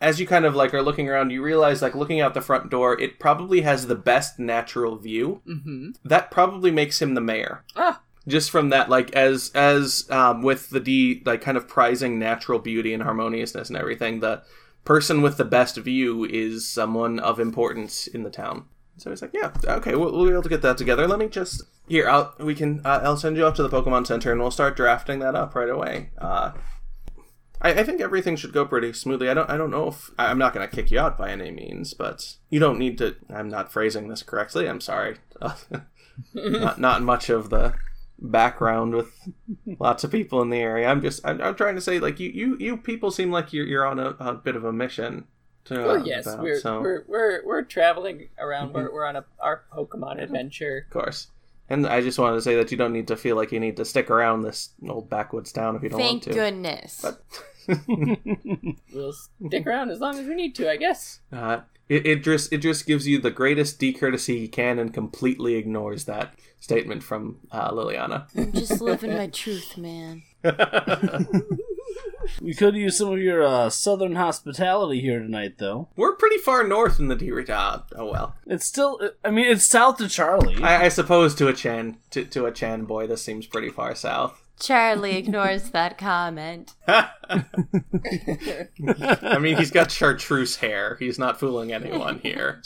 As you kind of are looking around, you realize looking out the front door, it probably has the best natural view. Mm-hmm. That probably makes him the mayor. Ah. Just from that, as with the D, kind of prizing natural beauty and harmoniousness and everything, the person with the best view is someone of importance in the town. So he's like, yeah, okay, we'll be able to get that together. Let me just here. I'll send you off to the Pokemon Center and we'll start drafting that up right away. I think everything should go pretty smoothly. I don't know if I'm not going to kick you out by any means, but you don't need to. I'm not phrasing this correctly. I'm sorry. Not much of the background with lots of people in the area. I'm trying to say you people seem like you're on a bit of a mission. We're traveling around. Mm-hmm. We're on our Pokemon adventure. Of course. And I just wanted to say that you don't need to feel like you need to stick around this old backwoods town if you don't want to. Thank goodness. But we'll stick around as long as we need to, I guess. Idris gives you the greatest decourtesy he can and completely ignores that statement from Liliana. I'm just living my truth, man. We could use some of your southern hospitality here tonight, though. We're pretty far north in the D-Rit. Oh, well. It's still, it's south to Charlie. I suppose to a Chan boy, this seems pretty far south. Charlie ignores that comment. He's got chartreuse hair. He's not fooling anyone here.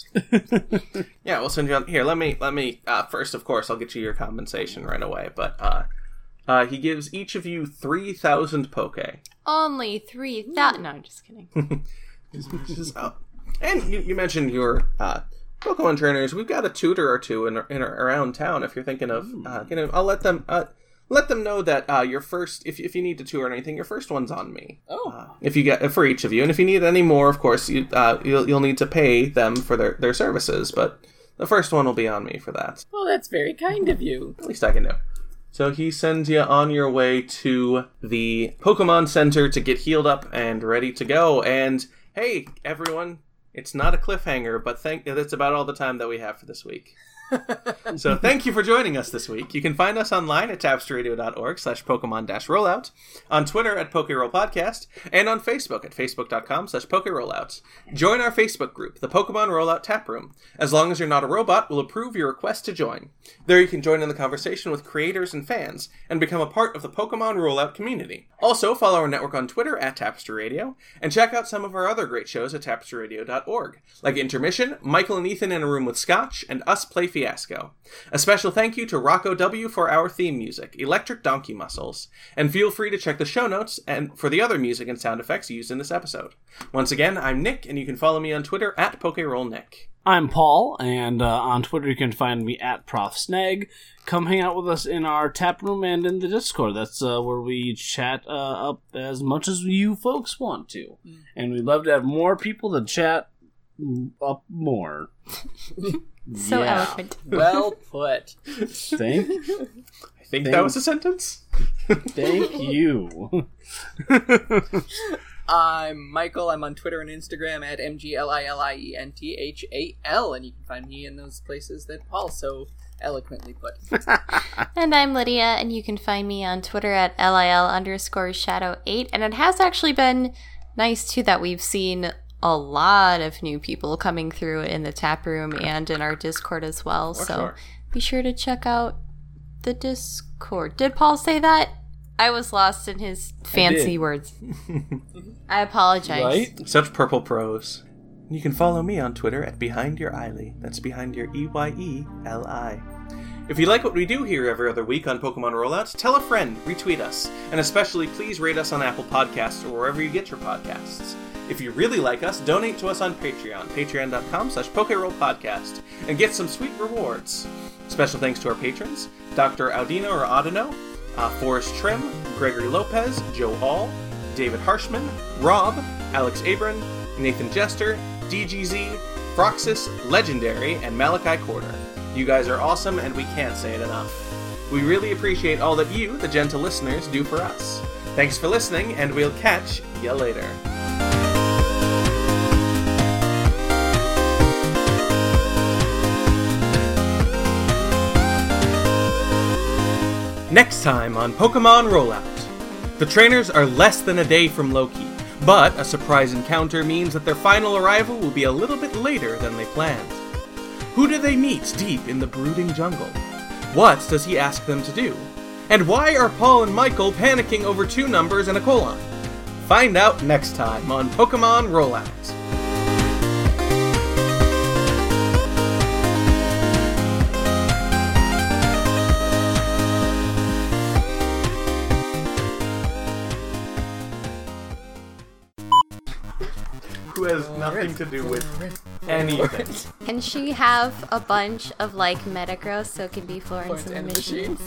Yeah, we'll send you on. Here, let me first, of course, I'll get you your compensation right away, but, he gives each of you 3,000 Poke. Only 3,000? No, I'm just kidding. And you mentioned your Pokemon trainers. We've got a tutor or two in around town. If you're thinking of, I'll let them know that your first, if you need to tutor or anything, your first one's on me. Oh. If you get for each of you, and if you need any more, of course, you'll need to pay them for their services. But the first one will be on me for that. Well, that's very kind of you. At least I can do. So he sends you on your way to the Pokemon Center to get healed up and ready to go. And hey, everyone, it's not a cliffhanger, but that's about all the time that we have for this week. So thank you for joining us this week. You can find us online at tapstradio.org/Pokemon-Rollout, on Twitter at PokeRollPodcast, and on Facebook at Facebook.com/PokeRollout. Join our Facebook group, the Pokemon Rollout Tap Room. As long as you're not a robot, we'll approve your request to join. There you can join in the conversation with creators and fans, and become a part of the Pokemon Rollout community. Also, follow our network on Twitter at Tapster Radio, and check out some of our other great shows at tapsterradio.org, like Intermission, Michael and Ethan in a Room with Scotch, and Us Play Fiasco. A special thank you to Rocco W for our theme music, Electric Donkey Muscles, and feel free to check the show notes and for the other music and sound effects used in this episode. Once again, I'm Nick, and you can follow me on Twitter at PokeRollNick. I'm Paul, and on Twitter you can find me at ProfSnag. Come hang out with us in our tap room and in the Discord. That's where we chat up as much as you folks want to. And we'd love to have more people to chat up more. So yeah. Eloquent. Well put. I think that was a sentence. Thank you. I'm Michael. I'm on Twitter and Instagram at MGLILIENTHAL, and you can find me in those places that Paul so eloquently put. And I'm Lydia, and you can find me on Twitter at LIL_shadow8, and it has actually been nice, too, that we've seen a lot of new people coming through in the tap room and in our Discord as well, so be sure to check out the Discord. Did Paul say that? I was lost in his fancy words. I apologize. Right? Such purple prose. You can follow me on Twitter at BehindYourEyeli. That's behind your EYELI. If you like what we do here every other week on Pokemon Rollout, tell a friend, retweet us, and especially please rate us on Apple Podcasts or wherever you get your podcasts. If you really like us, donate to us on Patreon, patreon.com/PokeRollPodcast, and get some sweet rewards. Special thanks to our patrons, Dr. Audino or Audino, Forrest Trim, Gregory Lopez, Joe Hall, David Harshman, Rob, Alex Abram, Nathan Jester, DGZ, Froxus, Legendary, and Malachi Corder. You guys are awesome, and we can't say it enough. We really appreciate all that you, the gentle listeners, do for us. Thanks for listening, and we'll catch ya later. Next time on Pokemon Rollout. The trainers are less than a day from Loki, but a surprise encounter means that their final arrival will be a little bit later than they planned. Who do they meet deep in the brooding jungle? What does he ask them to do? And why are Paul and Michael panicking over two numbers and a colon? Find out next time on Pokemon Rollout. Has nothing to do with anything. Can she have a bunch of, like, Metagross so it can be Florence and the Machines?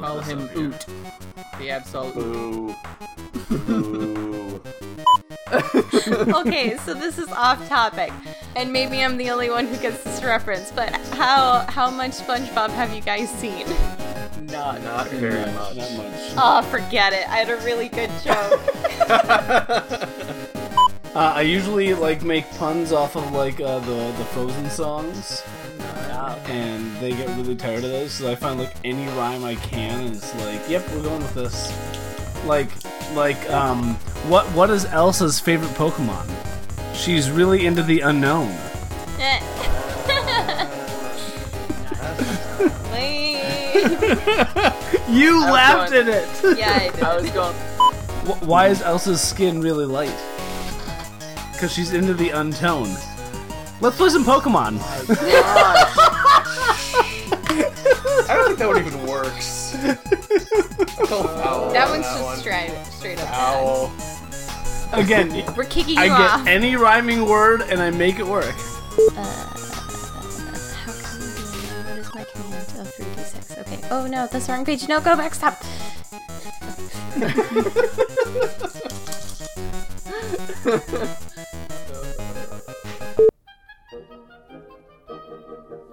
Call him Oot. The Absol Oot. Boo. Okay, so this is off topic, and maybe I'm the only one who gets this reference, but how much SpongeBob have you guys seen? Not very much. Not much. Oh, forget it. I had a really good joke. I usually make puns off of the Frozen songs, and they get really tired of those. So I find any rhyme I can, and it's yep, we're going with this. What is Elsa's favorite Pokemon? She's really into the unknown. You laughed at it! Yeah, I did. I was going... Why is Elsa's skin really light? Because she's into the untoned. Let's play some Pokemon! Oh my gosh! I don't think that one even works. That one's just straight up. Ow. Again, we're kicking you off. I get any rhyming word and I make it work. Of 3d6. Okay. Oh no, that's the wrong page. No, go back. Stop.